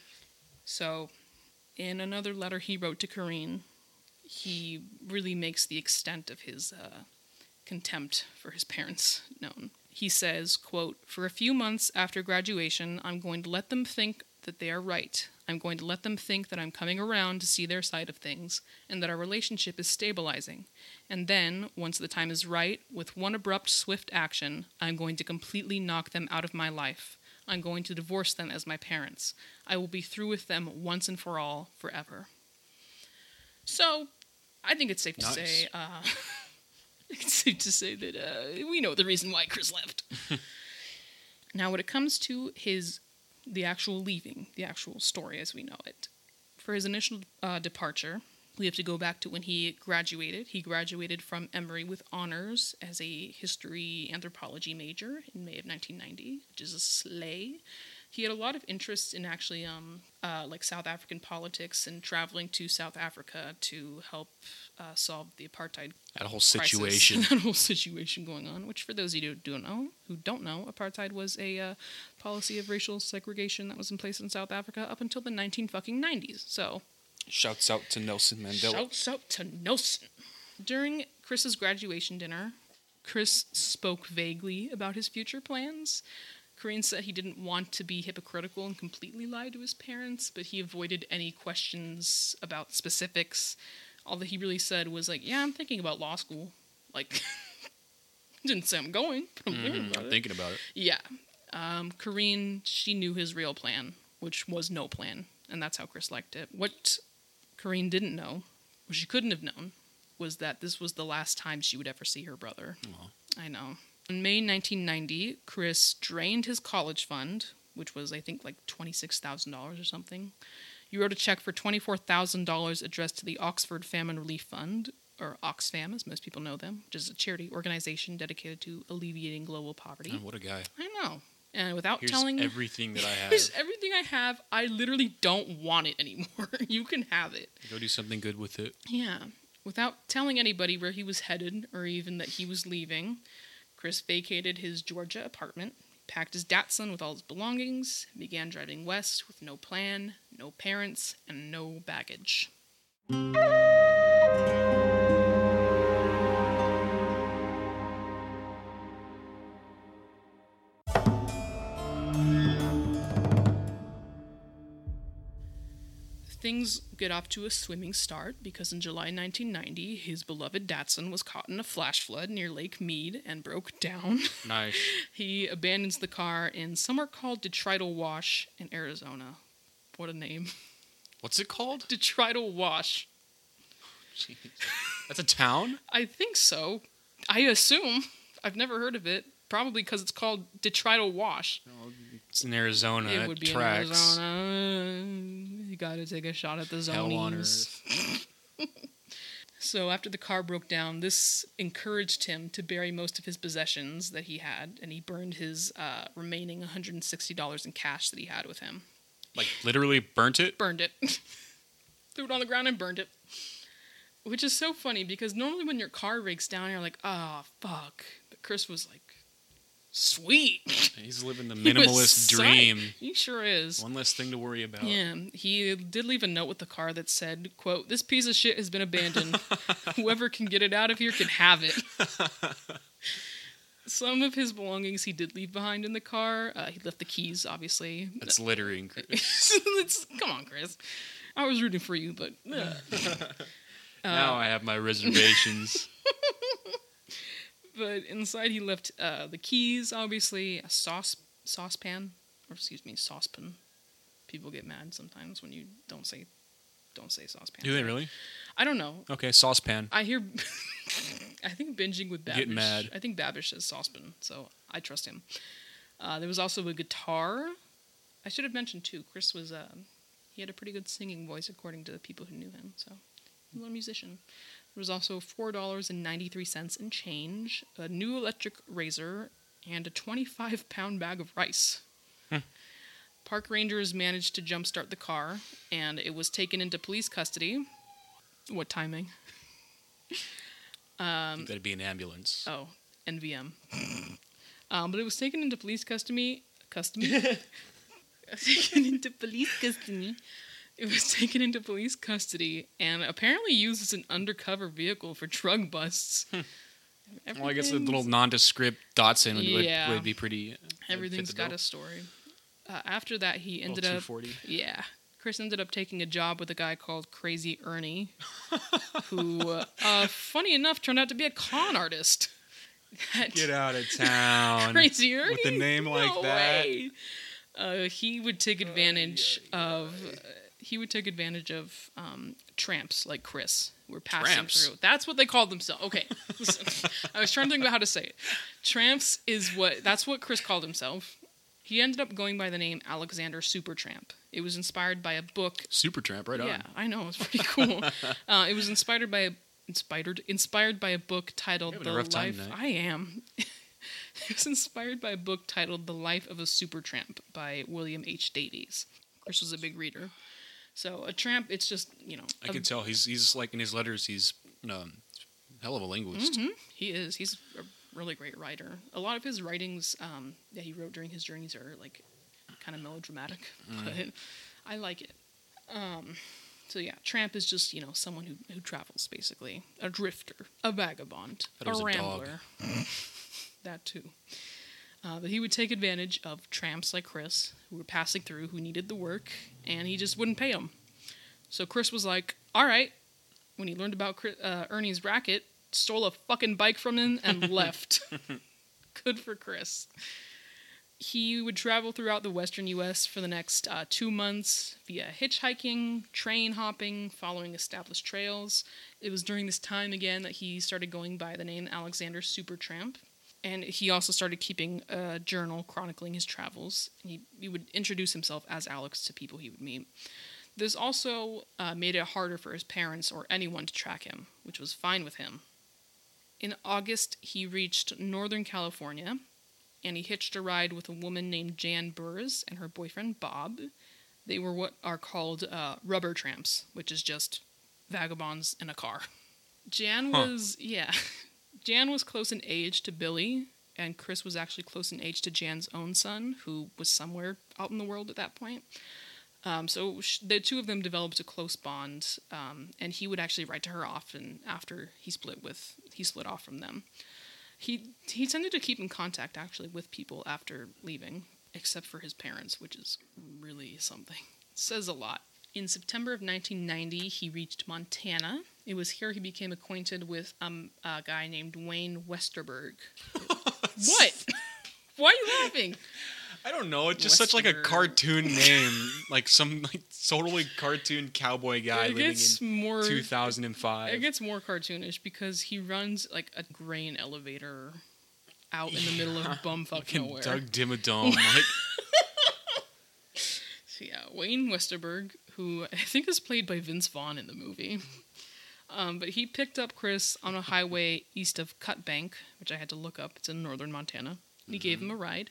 So, in another letter he wrote to Corrine, he really makes the extent of his uh, contempt for his parents known. He says, quote, for a few months after graduation, I'm going to let them think that they are right. I'm going to let them think that I'm coming around to see their side of things and that our relationship is stabilizing. And then, once the time is right, with one abrupt, swift action, I'm going to completely knock them out of my life. I'm going to divorce them as my parents. I will be through with them once and for all, forever. So, I think it's safe nice. to say, uh, it's safe to say that uh, we know the reason why Chris left. Now, when it comes to his the actual leaving, the actual story as we know it. For his initial uh, departure, we have to go back to when he graduated. He graduated from Emory with honors as a history anthropology major in May of nineteen ninety, which is a slay. He had a lot of interest in actually um, uh, like South African politics and traveling to South Africa to help uh, solve the apartheid That whole situation. Crisis. That whole situation going on, which for those of you who don't know, who don't know, apartheid was a uh, policy of racial segregation that was in place in South Africa up until the nineteen fucking nineties. So, shouts out to Nelson Mandela. Shouts out to Nelson. During Chris's graduation dinner, Chris spoke vaguely about his future plans. Corrine said he didn't want to be hypocritical and completely lie to his parents, but he avoided any questions about specifics. All that he really said was like, yeah, I'm thinking about law school. Like, didn't say I'm going, but I'm, mm, thinking, about I'm thinking about it. Yeah. Um, Corrine, she knew his real plan, which was no plan, and that's how Chris liked it. What Corrine didn't know, or she couldn't have known, was that this was the last time she would ever see her brother. Aww. I know. In May nineteen ninety, Chris drained his college fund, which was, I think, like twenty-six thousand dollars or something. You wrote a check for twenty-four thousand dollars addressed to the Oxford Famine Relief Fund, or Oxfam, as most people know them, which is a charity organization dedicated to alleviating global poverty. Oh, what a guy. I know. And without here's telling... Here's everything that I have. Here's everything I have. I literally don't want it anymore. You can have it. Go do something good with it. Yeah. Without telling anybody where he was headed or even that he was leaving, Chris vacated his Georgia apartment, packed his Datsun with all his belongings, and began driving west with no plan, no parents, and no baggage. Things get off to a swimming start because in July nineteen ninety, his beloved Datsun was caught in a flash flood near Lake Mead and broke down. Nice. He abandons the car in somewhere called Detrital Wash in Arizona. What a name. What's it called? Detrital Wash. Jeez. That's a town? I think so. I assume. I've never heard of it. Probably because it's called Detrital Wash. Oh, it's in Arizona. It would be tracks. In Arizona. You gotta take a shot at the zonies. Hell on earth. So after the car broke down, this encouraged him to bury most of his possessions that he had, and he burned his uh, remaining one hundred sixty dollars in cash that he had with him. Like, literally burnt it? Burned it. Threw it on the ground and burned it. Which is so funny, because normally when your car breaks down, you're like, oh, fuck. But Chris was like, sweet. He's living the minimalist dream. He sure is. One less thing to worry about. Yeah. He did leave a note with the car that said, quote, "This piece of shit has been abandoned. Whoever can get it out of here can have it." Some of his belongings he did leave behind in the car. Uh, he left the keys, obviously. That's littering, Chris. it's, come on, Chris. I was rooting for you, but... Uh. now uh, I have my reservations. But inside he left uh, the keys, obviously, a sauce saucepan, or excuse me, saucepan. People get mad sometimes when you don't say, don't say saucepan. Do they really? I don't know. Okay, saucepan. I hear, I think binging with Babish. Get mad. I think Babish says saucepan, so I trust him. Uh, there was also a guitar. I should have mentioned, too, Chris was, uh, he had a pretty good singing voice, according to the people who knew him, so he was a musician. There was also four dollars and ninety-three cents in change, a new electric razor, and a twenty-five pound bag of rice. Huh. Park rangers managed to jumpstart the car, and it was taken into police custody. What timing? um, That'd be an ambulance. Oh, N V M. um, but it was taken into police custody. Custody? taken into police custody. It was taken into police custody and apparently used as an undercover vehicle for drug busts. Well, I guess the little nondescript Datsun would, yeah. would, would be pretty... Everything's got a story. Uh, after that, he ended up... two forty. Yeah. Chris ended up taking a job with a guy called Crazy Ernie, who, uh, uh, funny enough, turned out to be a con artist. That Get out of town. Crazy Ernie? With a name like no that? Way. Uh, he would take advantage uh, yeah, of... Uh, He would take advantage of um, tramps like Chris who were passing tramps. Through. That's what they called themselves. Okay. I was trying to think about how to say it. Tramps is what, that's what Chris called himself. He ended up going by the name Alexander Supertramp. It was inspired by a book. Supertramp, right on. Yeah, I know. It's pretty cool. uh, it was inspired by a, inspired, inspired by a book titled You're having The a rough Life. Time tonight. I am. It was inspired by a book titled The Life of a Supertramp by William H. Davies. Chris was a big reader. So a tramp, it's just, you know. I can tell he's he's like in his letters, he's um, hell of a linguist. Mm-hmm. He is. He's a really great writer. A lot of his writings um, that he wrote during his journeys are like kind of melodramatic, mm. but I like it. Um, so yeah, tramp is just, you know, someone who, who travels basically, a drifter, a vagabond, a rambler, a that too. Uh, but he would take advantage of tramps like Chris, who were passing through, who needed the work, and he just wouldn't pay them. So Chris was like, all right, when he learned about Chris, uh, Ernie's racket, stole a fucking bike from him and left. Good for Chris. He would travel throughout the western U S for the next uh, two months via hitchhiking, train hopping, following established trails. It was during this time, again, that he started going by the name Alexander Supertramp. And he also started keeping a journal chronicling his travels. And he, he would introduce himself as Alex to people he would meet. This also uh, made it harder for his parents or anyone to track him, which was fine with him. In August, he reached Northern California, and he hitched a ride with a woman named Jan Burres and her boyfriend, Bob. They were what are called uh, rubber tramps, which is just vagabonds in a car. Jan huh. was, yeah... Jan was close in age to Billy, and Chris was actually close in age to Jan's own son, who was somewhere out in the world at that point. Um, so sh- the two of them developed a close bond, um, and he would actually write to her often after he split with he split off from them. He he tended to keep in contact actually with people after leaving, except for his parents, which is really something. It says a lot. In September of nineteen ninety, he reached Montana. It was here he became acquainted with um, a guy named Wayne Westerberg. What? Why are you laughing? I don't know. It's just Westerberg. Such like a cartoon name, like some like totally cartoon cowboy guy living in more, two thousand five. It gets more cartoonish because he runs like a grain elevator out in the yeah. middle of bumfuck nowhere. Doug Dimmadome. Like. So yeah, Wayne Westerberg, who I think is played by Vince Vaughn in the movie. Um, but he picked up Chris on a highway east of Cutbank, which I had to look up. It's in northern Montana. And he mm-hmm. gave him a ride.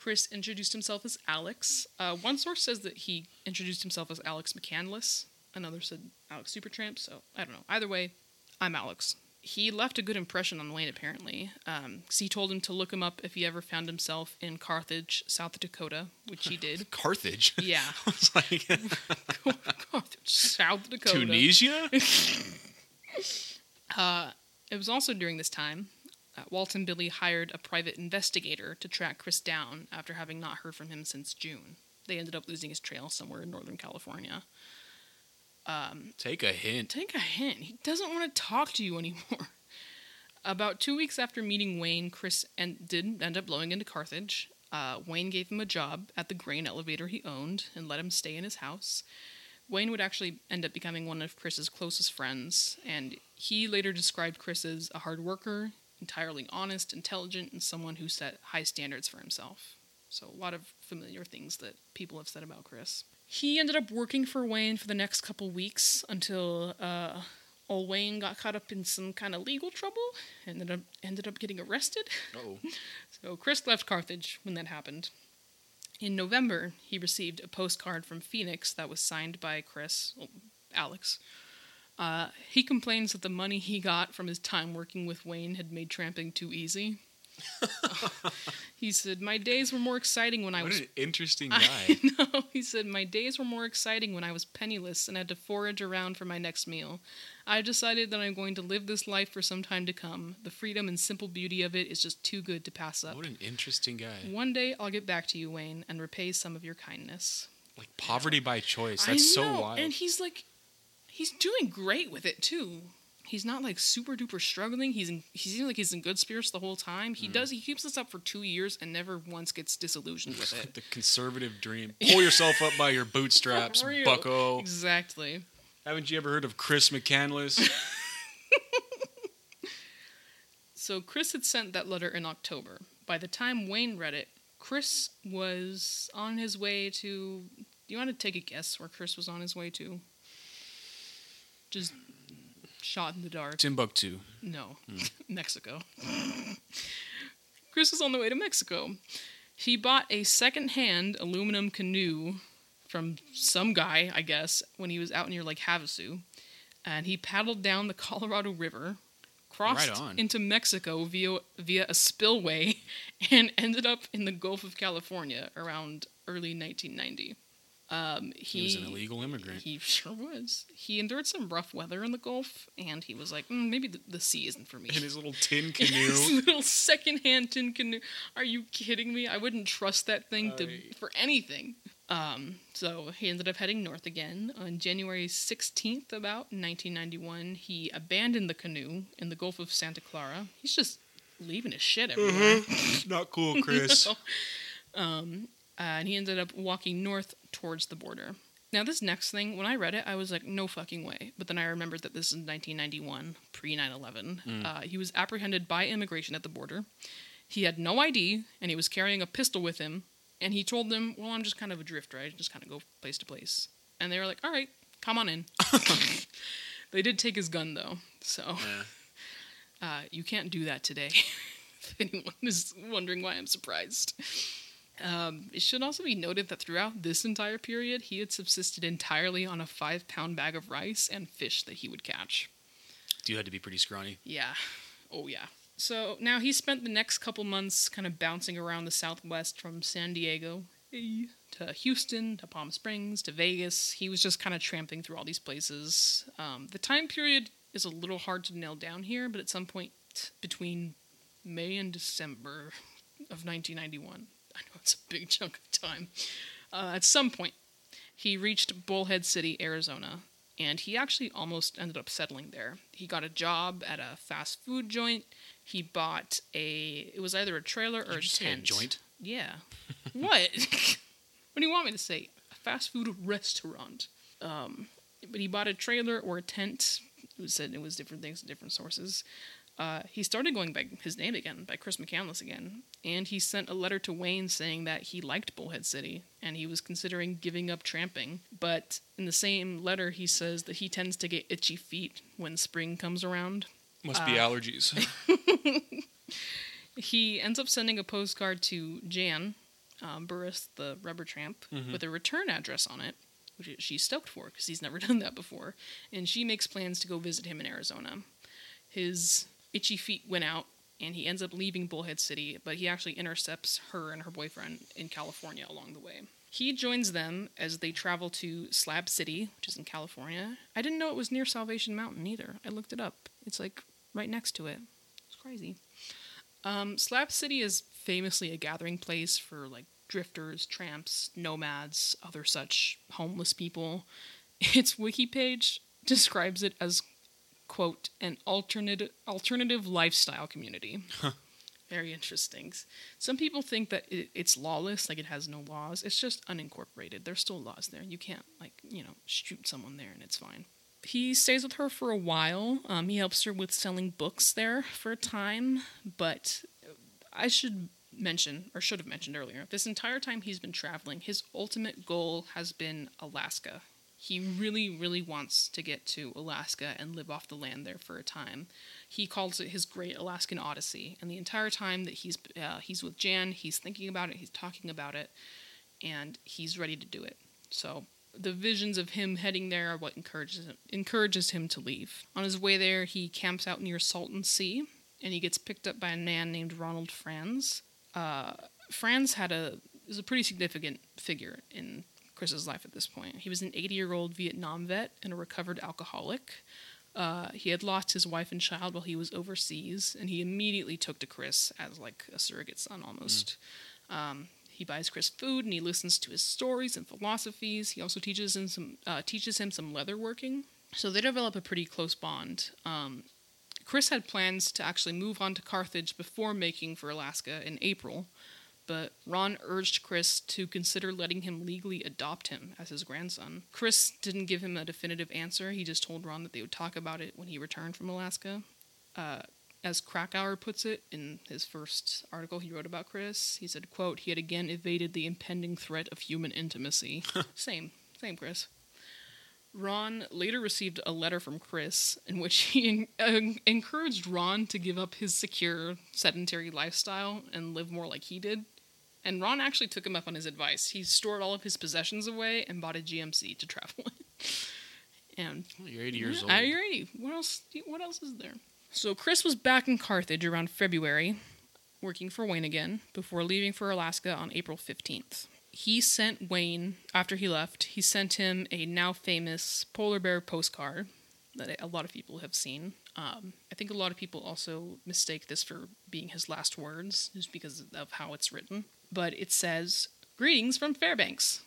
Chris introduced himself as Alex. Uh, one source says that he introduced himself as Alex McCandless. Another said Alex Supertramp. So I don't know. Either way, I'm Alex. He left a good impression on Wayne, apparently, um, because he told him to look him up if he ever found himself in Carthage, South Dakota, which he did. Carthage? Yeah. I was like... Carthage, South Dakota. Tunisia? uh, it was also during this time, uh, Walt and Billy hired a private investigator to track Chris down after having not heard from him since June. They ended up losing his trail somewhere in Northern California. Um, take a hint. Take a hint. He doesn't want to talk to you anymore. About two weeks after meeting Wayne, Chris and did end up blowing into Carthage. Uh, Wayne gave him a job at the grain elevator he owned and let him stay in his house. Wayne would actually end up becoming one of Chris's closest friends, and he later described Chris as a hard worker, entirely honest, intelligent, and someone who set high standards for himself. So a lot of familiar things that people have said about Chris. He ended up working for Wayne for the next couple weeks until uh, old Wayne got caught up in some kind of legal trouble and ended up, ended up getting arrested. Oh. So Chris left Carthage when that happened. In November, he received a postcard from Phoenix that was signed by Chris, well, Alex. Uh, he complains that the money he got from his time working with Wayne had made tramping too easy. uh, he said, my days were more exciting when I was... What an interesting guy. No, he said, my days were more exciting when I was penniless and had to forage around for my next meal. I decided that I'm going to live this life for some time to come. The freedom and simple beauty of it is just too good to pass up. What an interesting guy. One day I'll get back to you, Wayne, and repay some of your kindness. Like poverty by choice. That's so wild. And he's like, he's doing great with it too. He's not, like, super-duper struggling. He's in, he seems like he's in good spirits the whole time. He mm. does. He keeps this up for two years and never once gets disillusioned with it. The conservative dream. Pull yourself up by your bootstraps, bucko. Exactly. Haven't you ever heard of Chris McCandless? So Chris had sent that letter in October. By the time Wayne read it, Chris was on his way to... Do you want to take a guess where Chris was on his way to? Just... Shot in the dark. Timbuktu. No. Mm. Mexico. Chris was on the way to Mexico. He bought a second-hand aluminum canoe from some guy, I guess, when he was out near Lake Havasu. And he paddled down the Colorado River, crossed right on into Mexico via via a spillway, and ended up in the Gulf of California around early nineteen ninety. Um, he, he was an illegal immigrant. He sure was. He endured some rough weather in the Gulf, and he was like, mm, maybe the, the sea isn't for me. In his little tin canoe. His little second-hand tin canoe. Are you kidding me? I wouldn't trust that thing to, right. for anything. Um, so he ended up heading north again. On January sixteenth, about nineteen ninety-one, he abandoned the canoe in the Gulf of Santa Clara. He's just leaving his shit everywhere. Mm-hmm. Not cool, Chris. No. Um... Uh, and he ended up walking north towards the border. Now, this next thing, when I read it, I was like, no fucking way. But then I remembered that this is nineteen ninety-one, pre nine eleven. Mm. Uh, he was apprehended by immigration at the border. He had no I D, and he was carrying a pistol with him, and he told them, well, I'm just kind of a drifter. I just kind of go place to place. And they were like, all right, come on in. They did take his gun, though, so yeah. uh, you can't do that today. If anyone is wondering why I'm surprised. Um, it should also be noted that throughout this entire period, he had subsisted entirely on a five-pound bag of rice and fish that he would catch. You had to be pretty scrawny. Yeah. Oh, yeah. So now he spent the next couple months kind of bouncing around the Southwest from San Diego to Houston to Palm Springs to Vegas. He was just kind of tramping through all these places. Um, the time period is a little hard to nail down here, but at some point between May and December of nineteen ninety-one, I know it's a big chunk of time, uh, at some point he reached Bullhead City, Arizona, and he actually almost ended up settling there. He got a job at a fast food joint. He bought a, it was either a trailer or Did a you say tent. A joint? Yeah. What? What do you want me to say? A fast food restaurant. Um, but he bought a trailer or a tent. It was said it was different things, different sources. Uh, he started going by his name again, by Chris McCandless again, and he sent a letter to Wayne saying that he liked Bullhead City, and he was considering giving up tramping, but in the same letter he says that he tends to get itchy feet when spring comes around. Must be uh, allergies. He ends up sending a postcard to Jan um, Burres, the rubber tramp, mm-hmm. with a return address on it, which she's stoked for, because he's never done that before, and she makes plans to go visit him in Arizona. His itchy feet went out, and he ends up leaving Bullhead City, but he actually intercepts her and her boyfriend in California along the way. He joins them as they travel to Slab City, which is in California. I didn't know it was near Salvation Mountain either. I looked it up. It's like right next to it. It's crazy. Um, Slab City is famously a gathering place for like drifters, tramps, nomads, other such homeless people. Its wiki page describes it as, quote, an alternative alternative lifestyle community. Huh. Very interesting. Some people think that it, it's lawless, like it has no laws. It's just unincorporated. There's still laws there. You can't, like, you know, shoot someone there and it's fine. He stays with her for a while. Um, he helps her with selling books there for a time. But I should mention, or should have mentioned earlier, this entire time he's been traveling, his ultimate goal has been Alaska. He really, really wants to get to Alaska and live off the land there for a time. He calls it his Great Alaskan Odyssey. And the entire time that he's uh, he's with Jan, he's thinking about it, he's talking about it, and he's ready to do it. So the visions of him heading there are what encourages him, encourages him to leave. On his way there, he camps out near Salton Sea, and he gets picked up by a man named Ronald Franz. Uh, Franz had a is a pretty significant figure in Chris's life at this point. He was an eighty-year-old Vietnam vet and a recovered alcoholic. Uh, he had lost his wife and child while he was overseas, and he immediately took to Chris as like a surrogate son almost. Mm. Um, he buys Chris food and he listens to his stories and philosophies. He also teaches him some uh, teaches him some leather working. So they develop a pretty close bond. Um, Chris had plans to actually move on to Carthage before making for Alaska in April. But Ron urged Chris to consider letting him legally adopt him as his grandson. Chris didn't give him a definitive answer. He just told Ron that they would talk about it when he returned from Alaska. Uh, as Krakauer puts it in his first article he wrote about Chris, he said, quote, he had again evaded the impending threat of human intimacy. Same. Same, Chris. Ron later received a letter from Chris in which he en- uh, encouraged Ron to give up his secure, sedentary lifestyle and live more like he did. And Ron actually took him up on his advice. He stored all of his possessions away and bought a G M C to travel in. And well, you're eighty years yeah, old. You're eighty. What else? What else is there? So Chris was back in Carthage around February, working for Wayne again, before leaving for Alaska on April fifteenth. He sent Wayne, after he left, he sent him a now famous polar bear postcard that a lot of people have seen. Um, I think a lot of people also mistake this for being his last words, just because of how it's written. But it says, "Greetings from Fairbanks.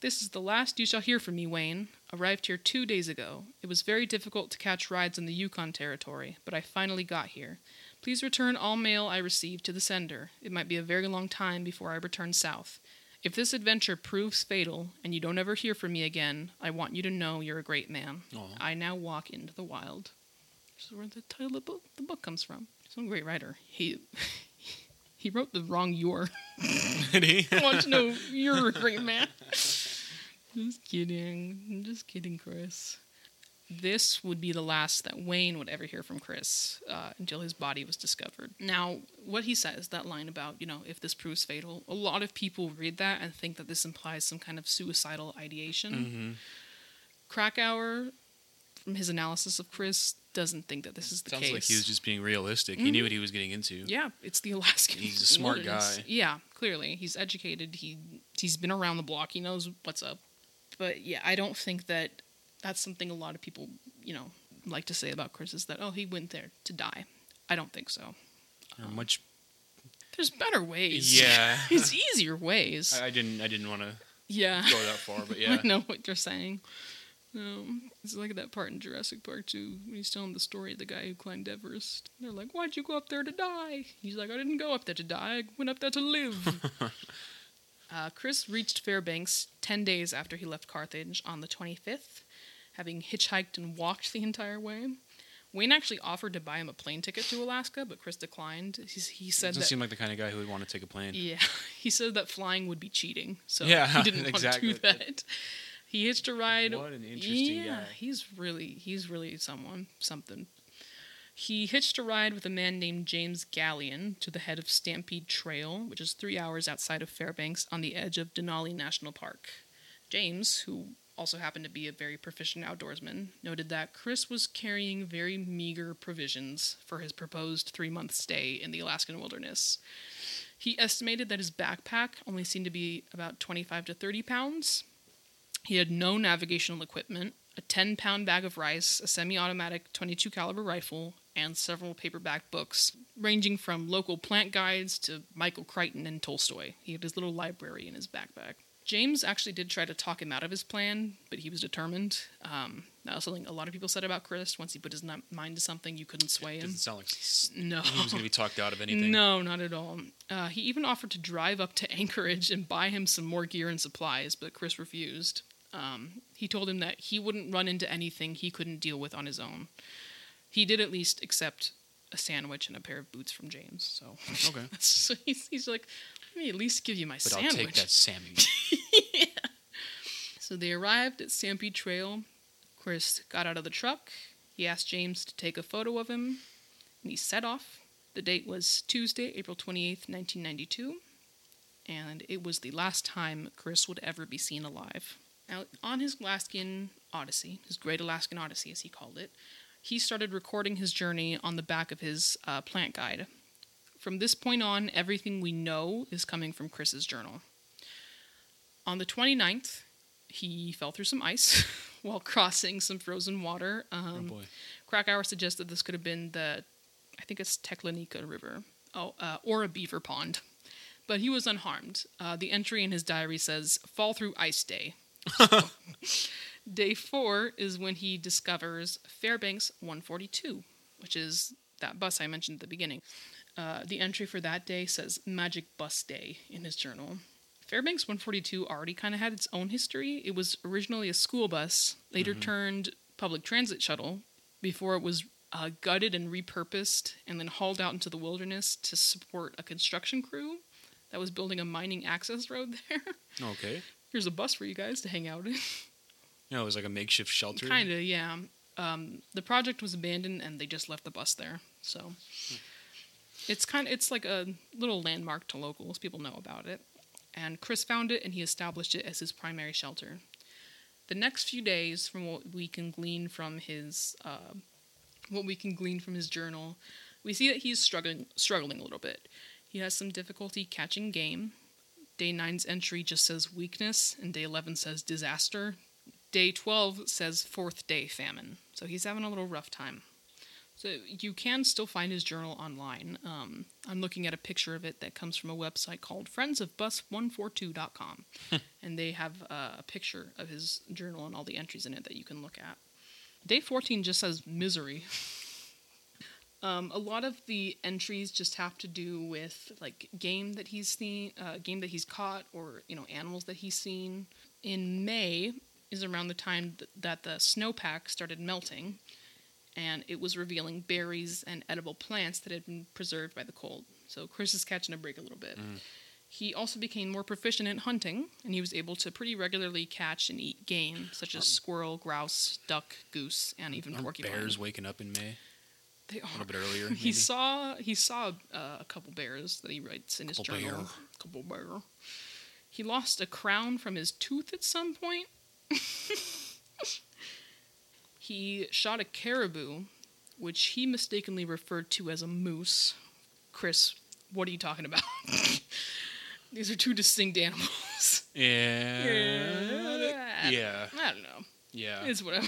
This is the last you shall hear from me, Wayne. Arrived here two days ago. It was very difficult to catch rides in the Yukon Territory, but I finally got here. Please return all mail I received to the sender. It might be a very long time before I return south. If this adventure proves fatal and you don't ever hear from me again, I want you to know you're a great man. Aww. I now walk into the wild." This is where the title of the book, the book comes from. Some great writer. He He wrote the wrong your. Did he? I want to know you're a great man. Just kidding. Just kidding, Chris. This would be the last that Wayne would ever hear from Chris uh, until his body was discovered. Now, what he says, that line about, you know, if this proves fatal, a lot of people read that and think that this implies some kind of suicidal ideation. Mm-hmm. Krakauer, from his analysis of Chris, doesn't think that this is the Sounds case. Sounds like he was just being realistic. Mm-hmm. He knew what he was getting into. Yeah, it's the Alaskan. He's a smart wilderness. guy. Yeah, clearly. He's educated. He, he's been around the block. He knows what's up. But yeah, I don't think that... That's something a lot of people, you know, like to say about Chris is that, oh, he went there to die. I don't think so. There are um, much. There's better ways. Yeah. There's easier ways. I, I didn't. I didn't want to. Yeah. Go that far, but yeah. I know what you're saying. Um, it's like that part in Jurassic Park too, when he's telling the story of the guy who climbed Everest. They're like, "Why'd you go up there to die?" He's like, "I didn't go up there to die. I went up there to live." uh, Chris reached Fairbanks ten days after he left Carthage on the twenty-fifth. Having hitchhiked and walked the entire way. Wayne actually offered to buy him a plane ticket to Alaska, but Chris declined. He, he said doesn't that, seem like the kind of guy who would want to take a plane. Yeah. He said that flying would be cheating, so yeah, he didn't exactly. want to do that. He hitched a ride. What an interesting yeah, guy. Yeah, he's really, he's really someone, something. He hitched a ride with a man named James Gallion to the head of Stampede Trail, which is three hours outside of Fairbanks on the edge of Denali National Park. James, who... also happened to be a very proficient outdoorsman, noted that Chris was carrying very meager provisions for his proposed three-month stay in the Alaskan wilderness. He estimated that his backpack only seemed to be about twenty-five to thirty pounds. He had no navigational equipment, a ten-pound bag of rice, a semi-automatic twenty-two caliber rifle, and several paperback books, ranging from local plant guides to Michael Crichton and Tolstoy. He had his little library in his backpack. James actually did try to talk him out of his plan, but he was determined. Um, that was something a lot of people said about Chris. Once he put his mind to something, you couldn't sway him. Doesn't sound like no. he was going to be talked out of anything. No, not at all. Uh, he even offered to drive up to Anchorage and buy him some more gear and supplies, but Chris refused. Um, he told him that he wouldn't run into anything he couldn't deal with on his own. He did at least accept a sandwich and a pair of boots from James. So okay. so he's, he's like... Let me at least give you my but sandwich. But I'll take that sandwich. yeah. So they arrived at Stampede Trail. Chris got out of the truck. He asked James to take a photo of him, and he set off. The date was Tuesday, April twenty-eighth, nineteen ninety-two, and it was the last time Chris would ever be seen alive. Now, on his Alaskan Odyssey, his Great Alaskan Odyssey, as he called it, he started recording his journey on the back of his uh, plant guide. From this point on, everything we know is coming from Chris's journal. On the twenty-ninth, he fell through some ice while crossing some frozen water. Um, oh boy. Krakauer suggested this could have been the, I think it's Teklanika River, oh, uh, or a beaver pond. But he was unharmed. Uh, the entry in his diary says, fall through ice day. So, day four is when he discovers Fairbanks one forty-two, which is that bus I mentioned at the beginning. Uh, the entry for that day says Magic Bus Day in his journal. Fairbanks one forty-two already kind of had its own history. It was originally a school bus, later mm-hmm. turned public transit shuttle, before it was uh, gutted and repurposed and then hauled out into the wilderness to support a construction crew that was building a mining access road there. Okay. Here's a bus for you guys to hang out in. No, yeah, it was like a makeshift shelter? Kind of, yeah. Um, the project was abandoned and they just left the bus there, so... Hmm. It's kind of, it's like a little landmark to locals. People know about it. And Chris found it, and he established it as his primary shelter. The next few days, from what we can glean from his, uh, what we can glean from his journal, we see that he's struggling, struggling a little bit. He has some difficulty catching game. Day nine's entry just says weakness, and day eleven says disaster. Day twelve says fourth day famine. So he's having a little rough time. So you can still find his journal online. Um, I'm looking at a picture of it that comes from a website called friends of bus one forty-two dot com. And they have uh, a picture of his journal and all the entries in it that you can look at. Day fourteen just says misery. um, a lot of the entries just have to do with like game that he's seen, uh, game that he's caught, or you know animals that he's seen. In May is around the time th- that the snowpack started melting. And it was revealing berries and edible plants that had been preserved by the cold. So Chris is catching a break a little bit. Mm. He also became more proficient at hunting, and he was able to pretty regularly catch and eat game, such as squirrel, grouse, duck, goose, and even Aren't porcupine. Bears waking up in May? They are. A little bit earlier, maybe? He saw, he saw uh, a couple bears that he writes in couple his journal. Bear. Couple bear. He lost a crown from his tooth at some point. He shot a caribou, which he mistakenly referred to as a moose. Chris, what are you talking about? These are two distinct animals. Yeah. Yeah. yeah. I don't know. Yeah. It's whatever.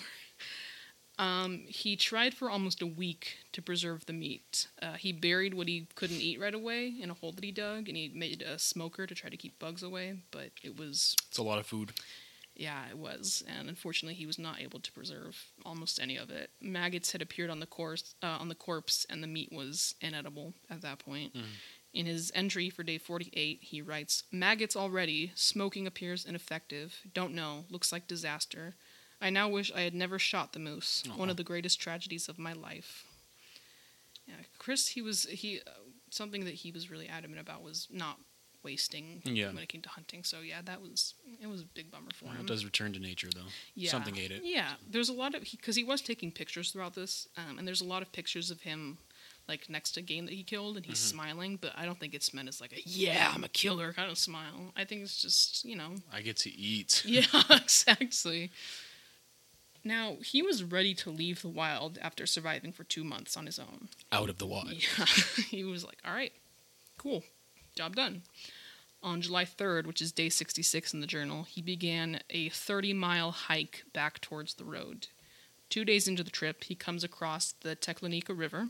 Um, he tried for almost a week to preserve the meat. Uh, he buried what he couldn't eat right away in a hole that he dug, and he made a smoker to try to keep bugs away, but it was... It's a lot of food. Yeah, it was, and unfortunately he was not able to preserve almost any of it. Maggots had appeared on the, corse, uh, on the corpse, and the meat was inedible at that point. Mm. In his entry for day forty-eight, he writes, "Maggots already. Smoking appears ineffective. Don't know. Looks like disaster. I now wish I had never shot the moose. Aww. One of the greatest tragedies of my life." Yeah, Chris, he was he uh, something that he was really adamant about was not wasting yeah. when it came to hunting. So yeah, that was it was a big bummer for well, him. It does return to nature though. Yeah, something ate it. Yeah, so. There's a lot of because he, he was taking pictures throughout this, um, and there's a lot of pictures of him like next to game that he killed, and he's mm-hmm. smiling. But I don't think it's meant as like a yeah, I'm a killer kind of smile. I think it's just you know I get to eat. Yeah, exactly. Now, he was ready to leave the wild after surviving for two months on his own. Out of the wild. Yeah. He was like, all right, cool, job done. On July third, which is day sixty-six in the journal, he began a thirty-mile hike back towards the road. Two days into the trip, he comes across the Teklanika River.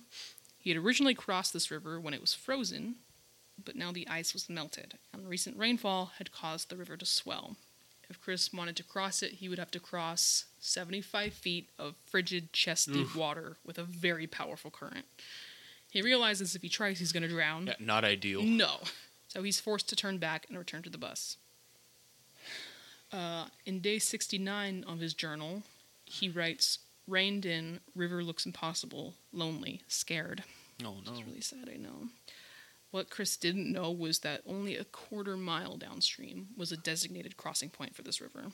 He had originally crossed this river when it was frozen, but now the ice was melted, and recent rainfall had caused the river to swell. If Chris wanted to cross it, he would have to cross seventy-five feet of frigid, chest-deep water with a very powerful current. He realizes if he tries, he's going to drown. Yeah, not ideal. No. So he's forced to turn back and return to the bus. Uh, in day sixty-nine of his journal, he writes, "Reined in, river looks impossible, lonely, scared." Oh, no. It's really sad, I know. What Chris didn't know was that only a quarter mile downstream was a designated crossing point for this river.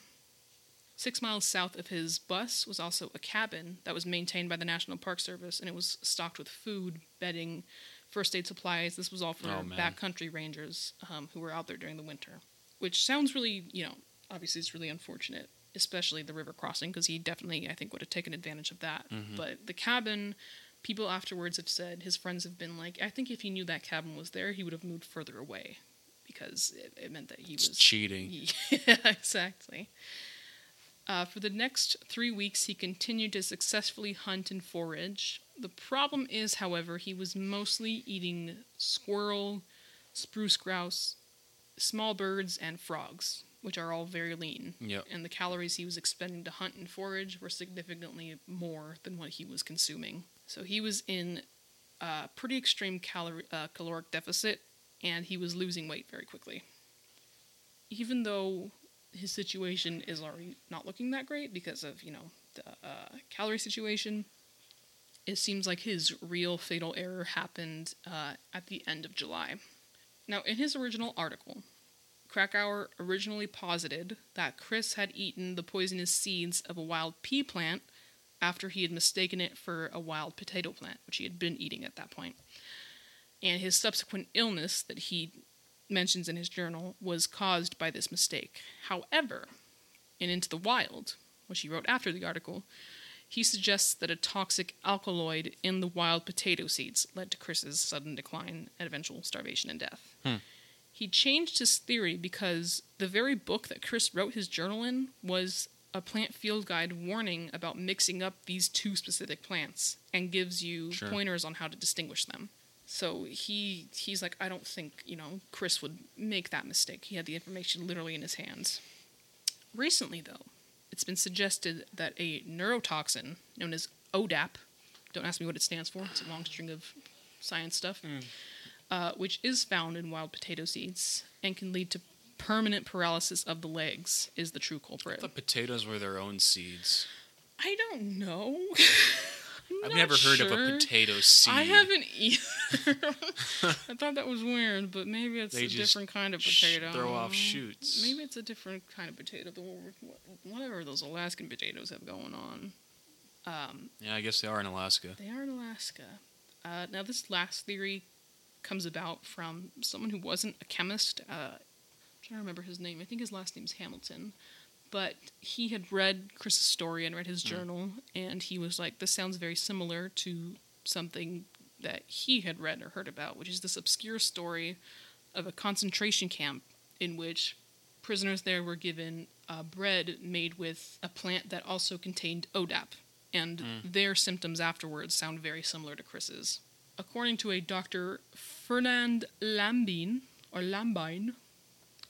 Six miles south of his bus was also a cabin that was maintained by the National Park Service, and it was stocked with food, bedding, first aid supplies. This was all for oh, backcountry rangers um, who were out there during the winter, which sounds really, you know, obviously it's really unfortunate, especially the river crossing, because he definitely, I think, would have taken advantage of that. Mm-hmm. But the cabin... People afterwards have said, his friends have been like, I think if he knew that cabin was there, he would have moved further away. Because it, it meant that he it's was... cheating. Yeah, exactly. Uh, for the next three weeks, he continued to successfully hunt and forage. The problem is, however, he was mostly eating squirrel, spruce grouse, small birds, and frogs, which are all very lean. Yep. And the calories he was expending to hunt and forage were significantly more than what he was consuming. So he was in a pretty extreme calori- uh, caloric deficit, and he was losing weight very quickly. Even though his situation is already not looking that great because of, you know, the uh, calorie situation, it seems like his real fatal error happened uh, at the end of July. Now, in his original article, Krakauer originally posited that Chris had eaten the poisonous seeds of a wild pea plant after he had mistaken it for a wild potato plant, which he had been eating at that point. And his subsequent illness that he mentions in his journal was caused by this mistake. However, in Into the Wild, which he wrote after the article, he suggests that a toxic alkaloid in the wild potato seeds led to Chris's sudden decline and eventual starvation and death. Hmm. He changed his theory because the very book that Chris wrote his journal in was a plant field guide warning about mixing up these two specific plants and gives you sure. pointers on how to distinguish them. So he he's like, I don't think, you know, Chris would make that mistake. He had the information literally in his hands. Recently, though, it's been suggested that a neurotoxin known as O D A P, don't ask me what it stands for, it's a long string of science stuff, mm. uh, which is found in wild potato seeds and can lead to permanent paralysis of the legs, is the true culprit. I thought potatoes were their own seeds. I don't know. I've never sure. heard of a potato seed. I haven't either. I thought that was weird, but maybe it's they a different kind of potato. Sh- throw off shoots. Maybe it's a different kind of potato. Whatever those Alaskan potatoes have going on. Um, yeah, I guess they are in Alaska. They are in Alaska. Uh, now, this last theory comes about from someone who wasn't a chemist. Uh, I'm trying to remember his name. I think his last name's Hamilton. But he had read Chris's story and read his journal, and he was like, this sounds very similar to something that he had read or heard about, which is this obscure story of a concentration camp in which prisoners there were given uh, bread made with a plant that also contained O D A P, and mm. their symptoms afterwards sound very similar to Chris's. According to a Doctor Fernand Lambine, or Lambine,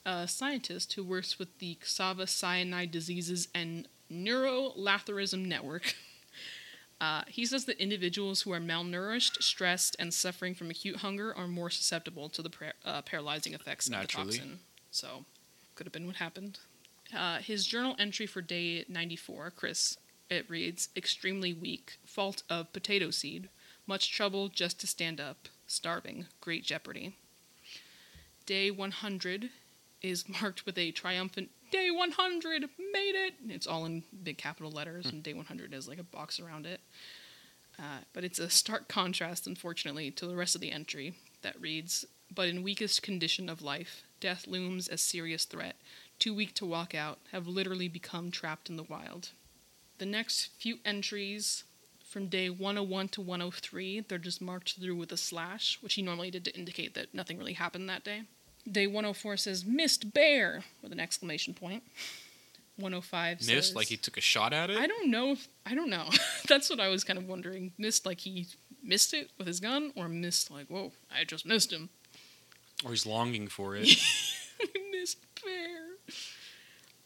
a scientist who works with the Cassava Cyanide Diseases and Neurolatharism Network. Uh, he says that individuals who are malnourished, stressed, and suffering from acute hunger are more susceptible to the par- uh, paralyzing effects Naturally. of the toxin. So, could have been what happened. Uh, his journal entry for day ninety-four, Chris, it reads, extremely weak, fault of potato seed, much trouble just to stand up, starving, great jeopardy. Day one hundred is marked with a triumphant, day one hundred, made it! It's all in big capital letters, and day one hundred is like a box around it. Uh, but it's a stark contrast, unfortunately, to the rest of the entry that reads, but in weakest condition of life, death looms as serious threat, too weak to walk out, have literally become trapped in the wild. The next few entries, from day one oh one to one oh three, they're just marked through with a slash, which he normally did to indicate that nothing really happened that day. Day one oh four says, missed bear, with an exclamation point. one oh five missed, says... Missed? Like he took a shot at it? I don't know if... I don't know. That's what I was kind of wondering. Missed like he missed it with his gun, or missed like, whoa, I just missed him. Or he's longing for it. Missed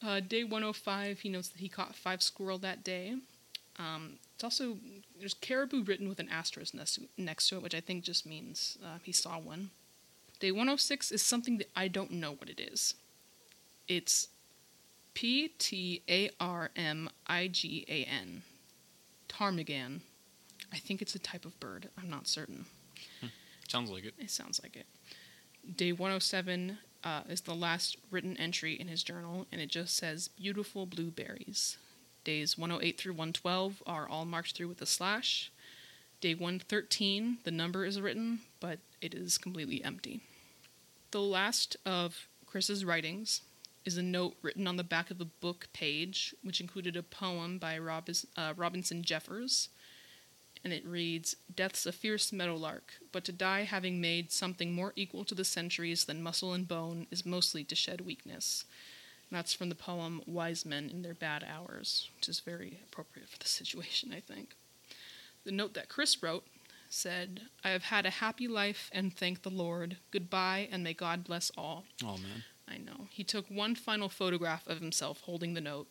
bear. Uh, day one oh five, he notes that he caught five squirrel that day. Um, it's also... There's caribou written with an asterisk next to it, which I think just means uh, he saw one. Day one oh six is something that I don't know what it is. It's P T A R M I G A N. Ptarmigan. I think it's a type of bird. I'm not certain. Hmm. Sounds like it. It sounds like it. Day one oh seven uh, is the last written entry in his journal, and it just says, beautiful blueberries. Days one oh eight through one twelve are all marked through with a slash. Day one thirteen, the number is written, but it is completely empty. The last of Chris's writings is a note written on the back of a book page, which included a poem by Robis, uh, Robinson Jeffers, and it reads, Death's a fierce meadowlark, but to die having made something more equal to the centuries than muscle and bone is mostly to shed weakness. And that's from the poem Wise Men in Their Bad Hours, which is very appropriate for the situation, I think. The note that Chris wrote said, I have had a happy life and thank the Lord. Goodbye and may God bless all. Oh, man. I know. He took one final photograph of himself holding the note.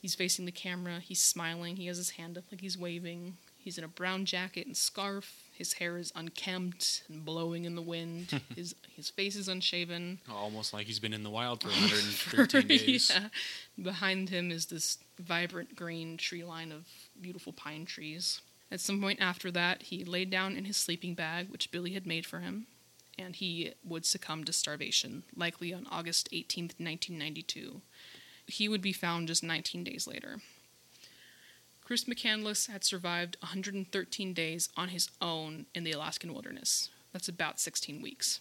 He's facing the camera. He's smiling. He has his hand up like he's waving. He's in a brown jacket and scarf. His hair is unkempt and blowing in the wind. his his face is unshaven. Almost like he's been in the wild for one hundred thirteen days. Yeah. Behind him is this vibrant green tree line of beautiful pine trees. At some point after that, he laid down in his sleeping bag, which Billy had made for him, and he would succumb to starvation, likely on August eighteenth, nineteen ninety-two. He would be found just nineteen days later. Chris McCandless had survived one hundred thirteen days on his own in the Alaskan wilderness. That's about sixteen weeks.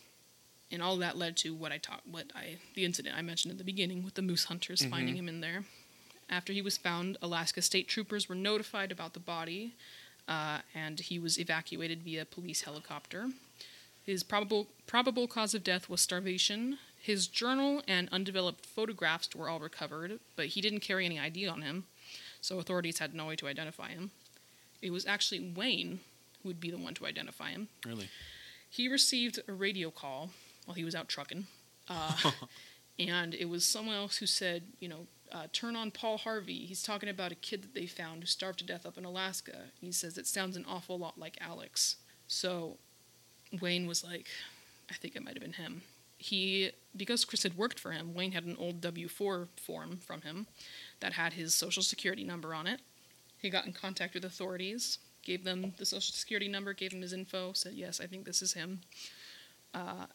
And all that led to what I taught, what I, the incident I mentioned at the beginning with the moose hunters mm-hmm. finding him in there. After he was found, Alaska state troopers were notified about the body, Uh, and he was evacuated via police helicopter. His probable probable cause of death was starvation. His journal and undeveloped photographs were all recovered, but he didn't carry any I D on him, so authorities had no way to identify him. It was actually Wayne who would be the one to identify him. Really? He received a radio call while he was out trucking, uh, and it was someone else who said, you know, Uh, turn on Paul Harvey. He's talking about a kid that they found who starved to death up in Alaska. He says, it sounds an awful lot like Alex. So Wayne was like, I think it might have been him. He, because Chris had worked for him, Wayne had an old W four form from him that had his social security number on it. He got in contact with authorities. gave them the social security number, gave him his info, said, yes, I think this is him. Uh,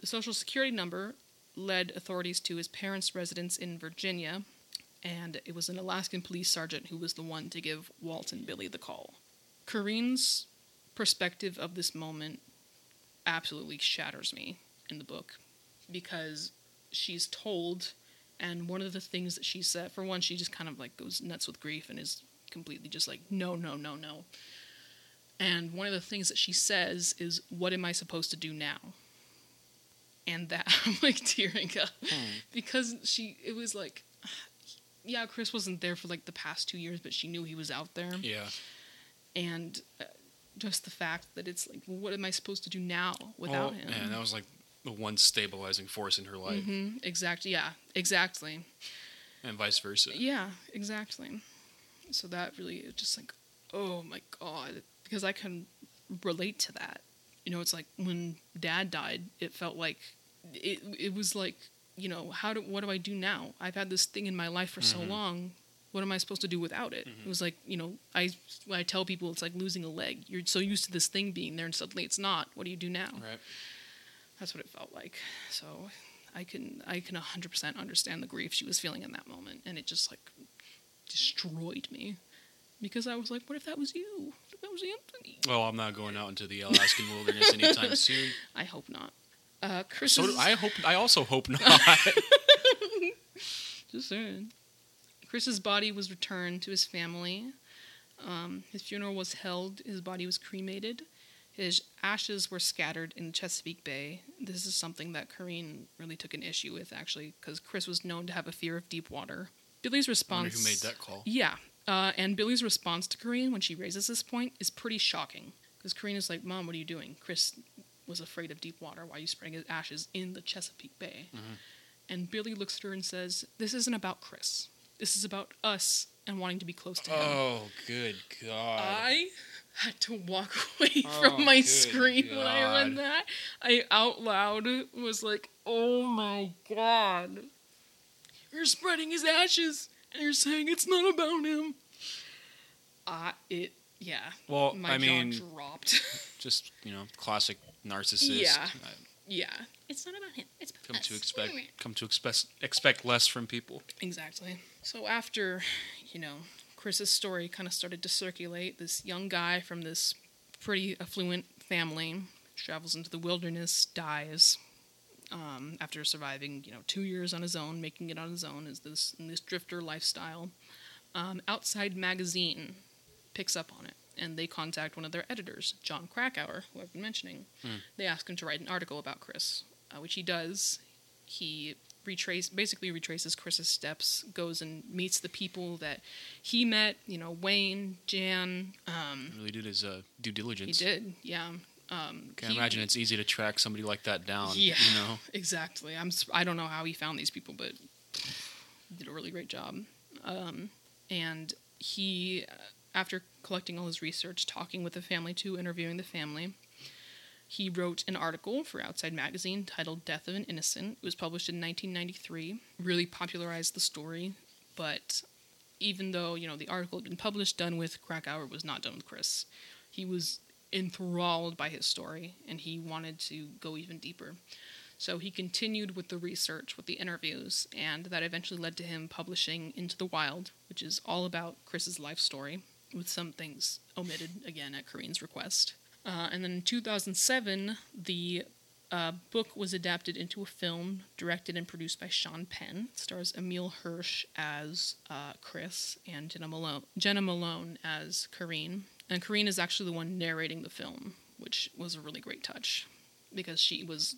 the social security number led authorities to his parents' residence in Virginia, and it was an Alaskan police sergeant who was the one to give Walt and Billy the call. Carine's perspective of this moment absolutely shatters me in the book, because she's told, and one of the things that she said, for one, she just kind of like goes nuts with grief and is completely just like, no, no, no, no. And one of the things that she says is, what am I supposed to do now? And that, I'm like tearing up. Mm. Because she, it was like, yeah, Chris wasn't there for like the past two years, but she knew he was out there. Yeah. And uh, just the fact that it's like, what am I supposed to do now without well, him? Yeah, that was like the one stabilizing force in her life. Mm-hmm. Exactly. Yeah, exactly. And vice versa. Yeah, exactly. So that really, it just like, oh my God, because I can relate to that. You know, it's like when Dad died, it felt like, it it was like, you know, how do, what do I do now? I've had this thing in my life for mm-hmm. so long. What am I supposed to do without it? Mm-hmm. It was like, you know, I, I tell people it's like losing a leg. You're so used to this thing being there and suddenly it's not. What do you do now? Right. That's what it felt like. So I can, I can one hundred percent understand the grief she was feeling in that moment. And it just like destroyed me, because I was like, what if that was you? What if that was Anthony? Well, I'm not going out into the Alaskan wilderness anytime soon. I hope not. Uh, Chris. So I hope, I also hope not. Just saying. Chris's body was returned to his family. Um, his funeral was held. His body was cremated. His ashes were scattered in Chesapeake Bay. This is something that Corrine really took an issue with, actually, because Chris was known to have a fear of deep water. Billy's response... I wonder who made that call. Yeah. Uh, and Billy's response to Corrine when she raises this point is pretty shocking. Because Corrine is like, Mom, what are you doing? Chris was afraid of deep water. Why are you spraying his ashes in the Chesapeake Bay? Mm-hmm. And Billy looks at her and says, this isn't about Chris. This is about us and wanting to be close to him. Oh, good God. I had to walk away from oh, my screen God. When I read that. I out loud was like, oh my God. You're spreading his ashes and you're saying it's not about him. Uh, it, yeah. Well, my I jaw mean, dropped. Just, you know, classic narcissist. Yeah. I, yeah. It's not about him. It's about come us. To expect, come to expect, expect less from people. Exactly. So after, you know, Chris's story kind of started to circulate, this young guy from this pretty affluent family travels into the wilderness, dies um, after surviving, you know, two years on his own, making it on his own, is this in this drifter lifestyle. Um, Outside Magazine picks up on it. And they contact one of their editors, Jon Krakauer, who I've been mentioning. Mm. They ask him to write an article about Chris, uh, which he does. He retrace, basically retraces Chris's steps, goes and meets the people that he met, you know, Wayne, Jan. Um, he really did his uh, due diligence. He did, yeah. Um, Can't he, imagine it's easy to track somebody like that down, yeah, you know? Exactly. I'm, I don't know how he found these people, but he did a really great job. Um, and he... Uh, After collecting all his research, talking with the family too, interviewing the family, he wrote an article for Outside Magazine titled Death of an Innocent. It was published in nineteen ninety-three, really popularized the story, but even though, you know, the article had been published, done with, Krakauer was not done with Chris. He was enthralled by his story, and he wanted to go even deeper. So he continued with the research, with the interviews, and that eventually led to him publishing Into the Wild, which is all about Chris's life story, with some things omitted, again, at Carine's request. Uh, and then in two thousand seven, the uh, book was adapted into a film directed and produced by Sean Penn. It stars Emile Hirsch as uh, Chris and Jenna Malone, Jenna Malone as Corrine. And Corrine is actually the one narrating the film, which was a really great touch, because she was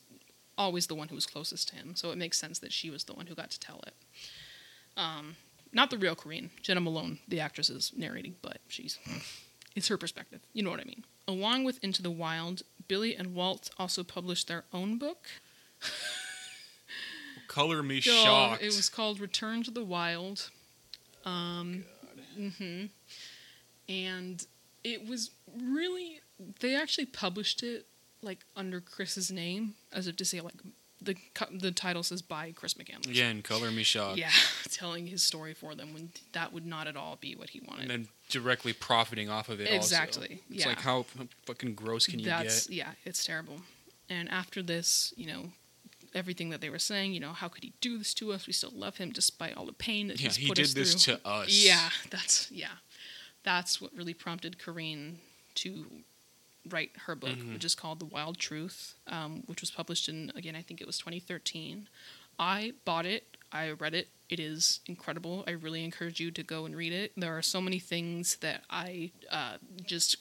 always the one who was closest to him, so it makes sense that she was the one who got to tell it. Um... Not the real Corrine. Jenna Malone, the actress, is narrating, but she's... It's her perspective. You know what I mean. Along with Into the Wild, Billy and Walt also published their own book. Color me so, shocked. It was called Return to the Wild. Um, mm-hmm. And it was really... They actually published it, like, under Chris's name, as if to say, like, the the title says by Chris McCandless. Yeah, and color me shocked. Yeah, telling his story for them when that would not at all be what he wanted. And then directly profiting off of it. Exactly. Also. It's yeah. like how fucking gross can you That's, get? Yeah, it's terrible. And after this, you know, everything that they were saying, you know, how could he do this to us? We still love him despite all the pain that yeah, he's put us through. Yeah, he did this to us. Yeah, that's yeah, that's what really prompted Corrine to write her book, mm-hmm. which is called The Wild Truth, um, which was published in, again, I think it was twenty thirteen. I bought it. I read it. It is incredible. I really encourage you to go and read it. There are so many things that I uh, just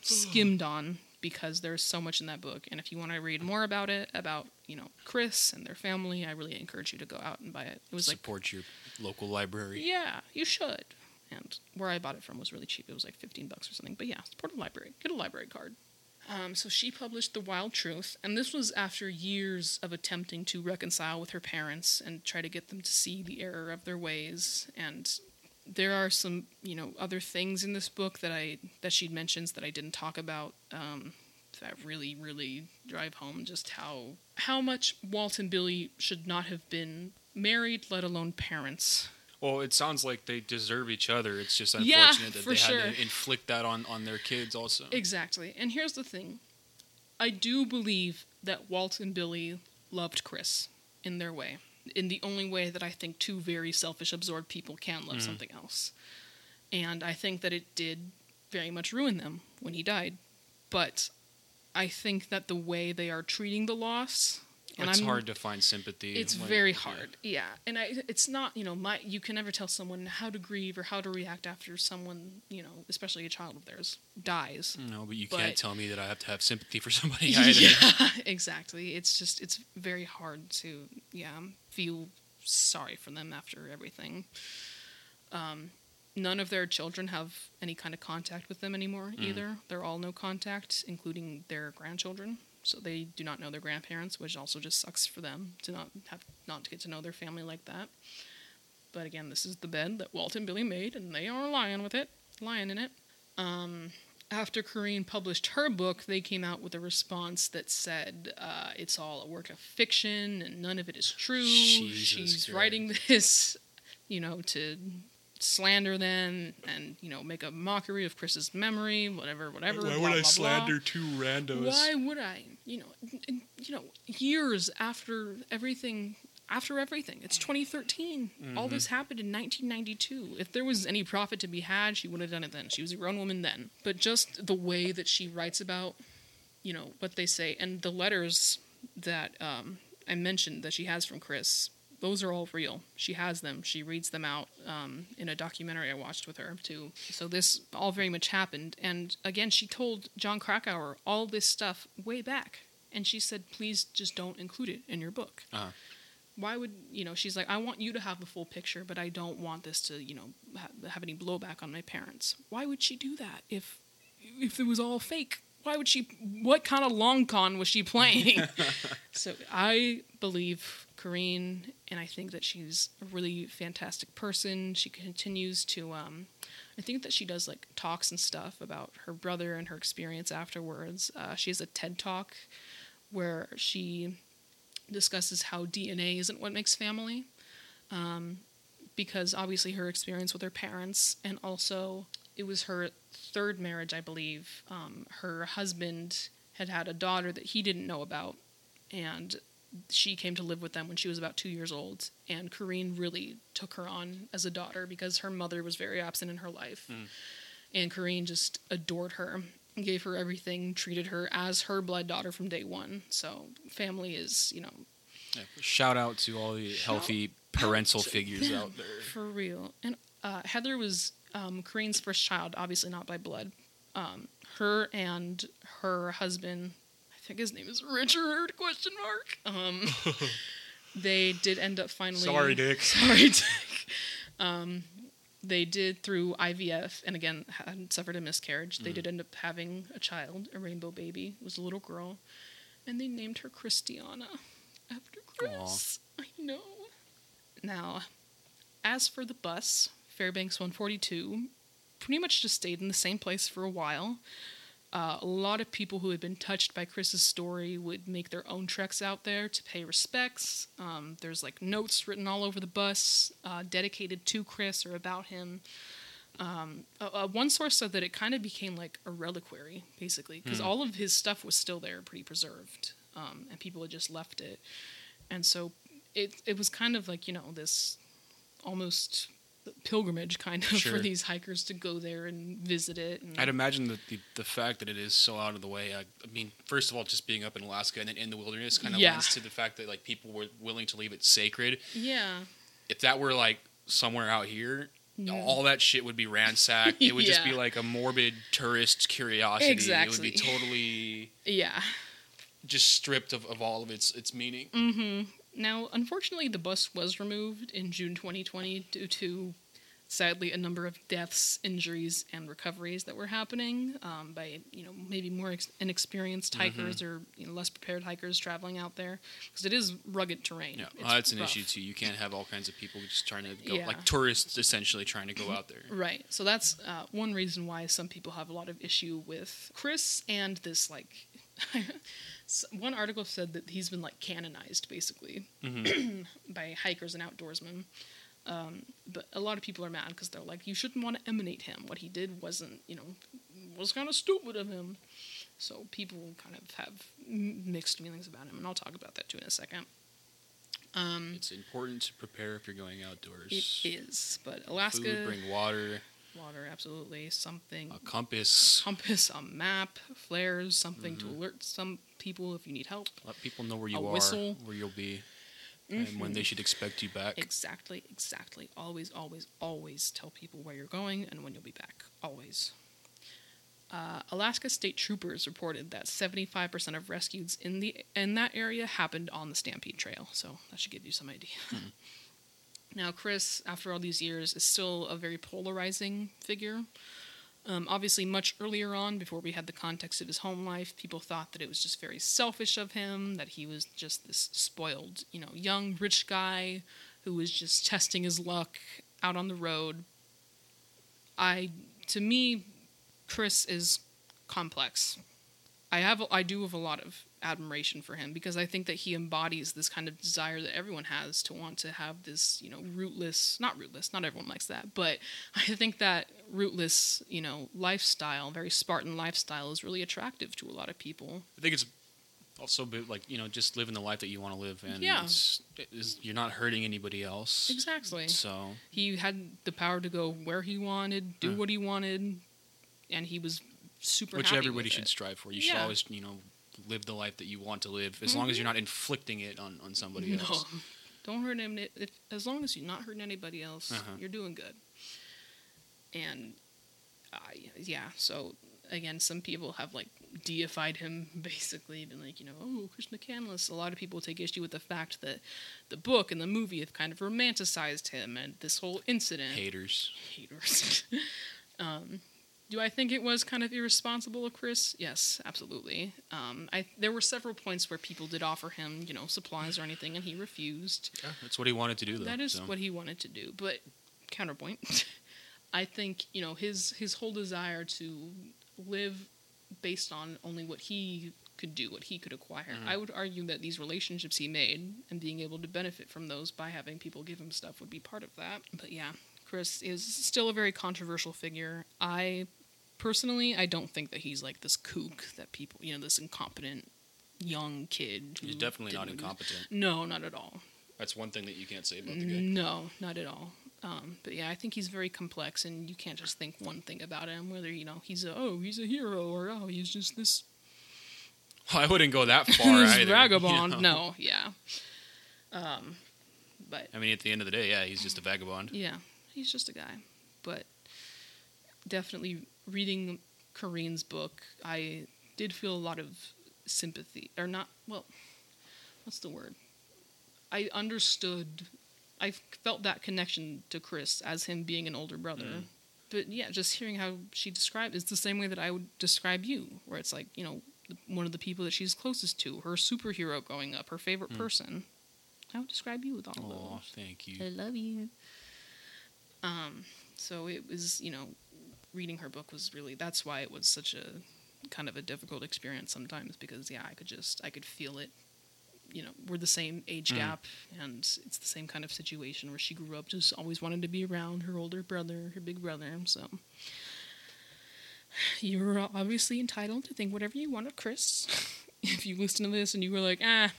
skimmed on because there's so much in that book. And if you want to read more about it, about, you know, Chris and their family, I really encourage you to go out and buy it. It was Support like, your local library. Yeah, you should. And where I bought it from was really cheap. It was like fifteen bucks or something. But yeah, support a library. Get a library card. Um, so she published The Wild Truth, and this was after years of attempting to reconcile with her parents and try to get them to see the error of their ways. And there are some, you know, other things in this book that I that she mentions that I didn't talk about um, that really, really drive home just how how much Walt and Billy should not have been married, let alone parents. Well, it sounds like they deserve each other. It's just unfortunate yeah, that they sure. had to inflict that on, on their kids also. Exactly. And here's the thing. I do believe that Walt and Billy loved Chris in their way, in the only way that I think two very selfish, absorbed people can love mm. something else. And I think that it did very much ruin them when he died. But I think that the way they are treating the loss... And it's I'm, hard to find sympathy. It's like, very hard, yeah. yeah. And I, it's not, you know, my. You can never tell someone how to grieve or how to react after someone, you know, especially a child of theirs, dies. No, but you but, can't tell me that I have to have sympathy for somebody either. Yeah, exactly. It's just, it's very hard to, yeah, feel sorry for them after everything. Um, none of their children have any kind of contact with them anymore mm. either. They're all no contact, including their grandchildren. So they do not know their grandparents, which also just sucks for them to not have not to get to know their family like that. But again, this is the bed that Walt and Billy made, and they are lying with it, lying in it. Um, after Corrine published her book, they came out with a response that said, uh, it's all a work of fiction, and none of it is true. Jesus She's Christ. Writing this, you know, to slander them and, you know, make a mockery of Chris's memory, whatever, whatever. Why blah, would I blah, slander blah. two randos? Why would I? You know, and, you know, years after everything, after everything. It's twenty thirteen. Mm-hmm. All this happened in nineteen ninety-two. If there was any profit to be had, she would have done it then. She was a grown woman then. But just the way that she writes about, you know, what they say and the letters that um, I mentioned that she has from Chris. Those are all real. She has them. She reads them out um, in a documentary I watched with her, too. So this all very much happened. And again, she told Jon Krakauer all this stuff way back. And she said, please just don't include it in your book. Uh-huh. Why would, you know, she's like, I want you to have the full picture, but I don't want this to, you know, ha- have any blowback on my parents. Why would she do that if if it was all fake? Why would she, what kind of long con was she playing? So I believe Corrine, and I think that she's a really fantastic person. She continues to, um, I think that she does like talks and stuff about her brother and her experience afterwards. Uh, she has a TED Talk where she discusses how D N A isn't what makes family, um, because obviously her experience with her parents, and also it was her third marriage, I believe. Um, her husband had had a daughter that he didn't know about, and she came to live with them when she was about two years old, and Corrine really took her on as a daughter because her mother was very absent in her life. Mm. And Corrine just adored her, gave her everything, treated her as her blood daughter from day one. So family is, you know... Yeah, shout out to all the healthy parental figures out there. For real. And uh, Heather was um, Corrine's first child, obviously not by blood. Um, her and her husband... I think his name is Richard, question mark. Um, they did end up finally... Sorry, Dick. Sorry, Dick. Um, they did, through I V F, and again, had suffered a miscarriage. Mm. They did end up having a child, a rainbow baby. It was a little girl. And they named her Christiana after Chris. Aww. I know. Now, as for the bus, Fairbanks one forty-two, pretty much just stayed in the same place for a while. Uh, a lot of people who had been touched by Chris's story would make their own treks out there to pay respects. Um, there's like notes written all over the bus uh, dedicated to Chris or about him. Um, uh, one source said that it kind of became like a reliquary, basically, because mm. all of his stuff was still there, pretty preserved, um, and people had just left it. And so it it was kind of like, you know, this almost pilgrimage kind of sure. for these hikers to go there and visit it. And I'd imagine that the, the fact that it is so out of the way, I, I mean, first of all, just being up in Alaska and then in the wilderness kind of yeah. lends to the fact that like people were willing to leave it sacred. Yeah. If that were like somewhere out here, yeah. all that shit would be ransacked. It would yeah. just be like a morbid tourist curiosity. Exactly. It would be totally yeah. just stripped of, of all of its, its meaning. Mm-hmm. Now, unfortunately, the bus was removed in June twenty twenty due to, sadly, a number of deaths, injuries, and recoveries that were happening um, by, you know, maybe more ex- inexperienced hikers mm-hmm. or you know, less prepared hikers traveling out there because it is rugged terrain. Yeah, it's, uh, it's an rough. issue too. You can't have all kinds of people just trying to go, yeah. like tourists essentially trying to go out there. Right. So that's uh, one reason why some people have a lot of issue with Chris and this like. One article said that he's been, like, canonized, basically, mm-hmm. by hikers and outdoorsmen. Um, but a lot of people are mad because they're like, you shouldn't want to emulate him. What he did wasn't, you know, was kind of stupid of him. So people kind of have mixed feelings about him, and I'll talk about that, too, in a second. Um, it's important to prepare if you're going outdoors. It is, but Alaska... Food, bring water... Water, absolutely. Something. A compass. A compass, a map, flares, something mm-hmm. to alert some people if you need help. Let people know where you a are, whistle. Where you'll be, mm-hmm. and when they should expect you back. Exactly, exactly. Always, always, always tell people where you're going and when you'll be back. Always. Uh, Alaska State Troopers reported that seventy-five percent of rescues in the in that area happened on the Stampede Trail, so that should give you some idea. Mm-hmm. Now, Chris, after all these years, is still a very polarizing figure. Um, obviously, much earlier on, before we had the context of his home life, people thought that it was just very selfish of him, that he was just this spoiled, you know, young, rich guy who was just testing his luck out on the road. I, to me, Chris is complex. I have, I do have a lot of admiration for him because I think that he embodies this kind of desire that everyone has to want to have this, you know, rootless, not rootless, not everyone likes that, but I think that rootless, you know, lifestyle, very Spartan lifestyle is really attractive to a lot of people. I think it's also a bit like, you know, just living the life that you want to live and yeah. it's, it's, you're not hurting anybody else. Exactly. So he had the power to go where he wanted, do yeah. what he wanted, and he was super Which happy everybody with should it. strive for. You yeah. should always, you know, live the life that you want to live, as mm-hmm. long as you're not inflicting it on, on somebody no. else. Don't hurt him. If, as long as you're not hurting anybody else, uh-huh. you're doing good. And, uh, yeah, so, again, some people have, like, deified him, basically, been like, you know, oh, Chris McCandless. A lot of people take issue with the fact that the book and the movie have kind of romanticized him and this whole incident. Haters. Haters. um... Do I think it was kind of irresponsible of Chris? Yes, absolutely. Um, I there were several points where people did offer him, you know, supplies or anything, and he refused. Yeah, that's what he wanted to do, though. That is so. what he wanted to do. But counterpoint, I think, you know, his his whole desire to live based on only what he could do, what he could acquire. Mm-hmm. I would argue that these relationships he made and being able to benefit from those by having people give him stuff would be part of that. But yeah, Chris is still a very controversial figure. I... Personally, I don't think that he's like this kook that people, you know, this incompetent young kid. He's definitely not incompetent. No, not at all. That's one thing that you can't say about the guy. No, not at all. Um, but yeah, I think he's very complex, and you can't just think one thing about him. Whether you know he's a oh he's a hero or oh he's just this. Well, I wouldn't go that far either. Vagabond, you know? No, yeah. Um, but I mean, at the end of the day, yeah, he's just a vagabond. Yeah, he's just a guy, but definitely. Reading Corine's book, I did feel a lot of sympathy, or not, well, what's the word? I understood, I felt that connection to Chris as him being an older brother. Mm. But yeah, just hearing how she described it's the same way that I would describe you, where it's like, you know, one of the people that she's closest to, her superhero growing up, her favorite mm. person. I would describe you with all of those. Oh, thank you. I love you. Um, so it was, you know, reading her book was really, that's why it was such a kind of a difficult experience sometimes because, yeah, I could just, I could feel it. You know, we're the same age gap, mm. and it's the same kind of situation where she grew up just always wanted to be around her older brother, her big brother, so... You're obviously entitled to think whatever you want of Chris. If you listen to this and you were like, ah,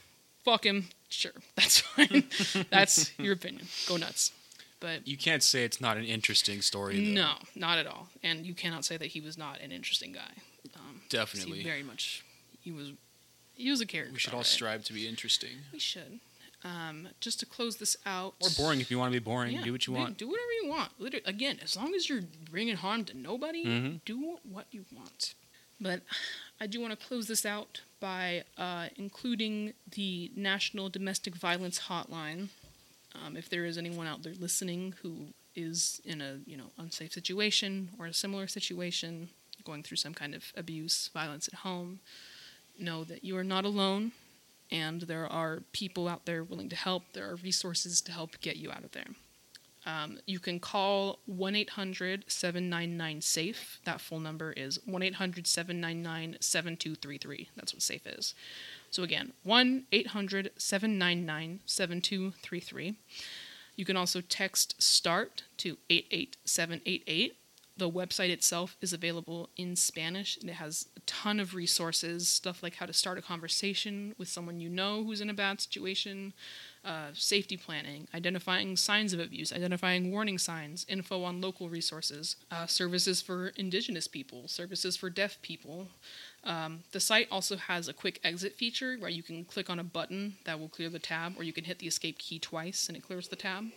fuck him, sure, that's fine. That's your opinion. Go nuts. But you can't say it's not an interesting story, though. No, not at all. And you cannot say that he was not an interesting guy. Um, Definitely. He very much, he was, he was a character. We should all right? strive to be interesting. We should. Um, just to close this out. Or boring if you want to be boring. Yeah, do what you want. Do whatever you want. Literally, again, as long as you're bringing harm to nobody, mm-hmm. do what you want. But I do want to close this out by uh, including the National Domestic Violence Hotline. Um, if there is anyone out there listening who is in a, you know, unsafe situation or a similar situation, going through some kind of abuse, violence at home, know that you are not alone. And there are people out there willing to help. There are resources to help get you out of there. Um, you can call one eight hundred seven nine nine SAFE. That full number is one eight hundred seven nine nine seven two three three. That's what SAFE is. So again, one eight hundred seven nine nine seven two three three. You can also text START to eight eight seven eight eight. The website itself is available in Spanish, and it has a ton of resources, stuff like how to start a conversation with someone you know who's in a bad situation, uh, safety planning, identifying signs of abuse, identifying warning signs, info on local resources, uh, services for indigenous people, services for deaf people. Um, the site also has a quick exit feature where you can click on a button that will clear the tab, or you can hit the escape key twice and it clears the tab.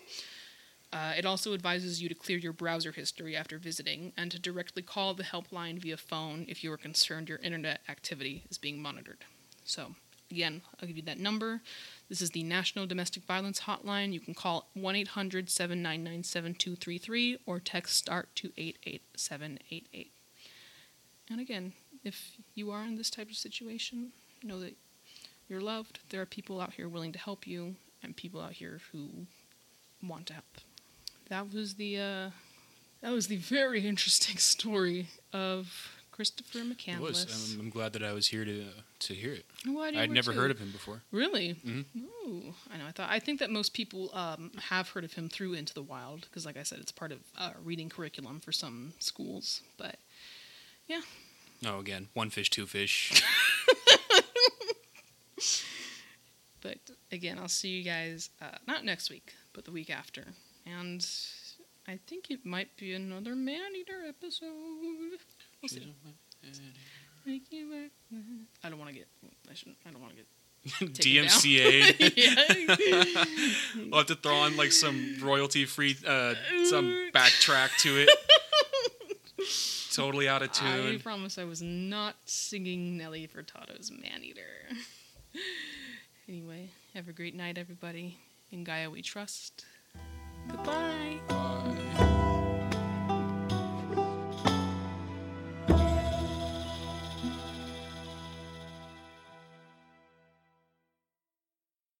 Uh, it also advises you to clear your browser history after visiting and to directly call the helpline via phone if you are concerned your internet activity is being monitored. So, again, I'll give you that number. This is the National Domestic Violence Hotline. You can call one eight hundred seven nine nine seven two three three or text START to eight eight seven eight eight. And again, if you are in this type of situation, know that you're loved. There are people out here willing to help you and people out here who want to help. That was the uh, that was the very interesting story of Christopher McCandless. It was. I'm, I'm glad that I was here to uh, to hear it. Well, I'd never too. heard of him before. Really? Mm-hmm. Ooh, I know. I thought. I think that most people um, have heard of him through Into the Wild because, like I said, it's part of uh, reading curriculum for some schools. But yeah. No, oh, again, one fish, two fish. But again, I'll see you guys uh, not next week, but the week after. And I think it might be another man-eater episode. We'll see. I don't want to get... I shouldn't... I don't want to get... D M C A. We'll have to throw on, like, some royalty-free... Uh, some backtrack to it. Totally out of tune. I promise I was not singing Nelly Furtado's Man-Eater. Anyway, have a great night, everybody. In Gaia we trust... Goodbye. Bye.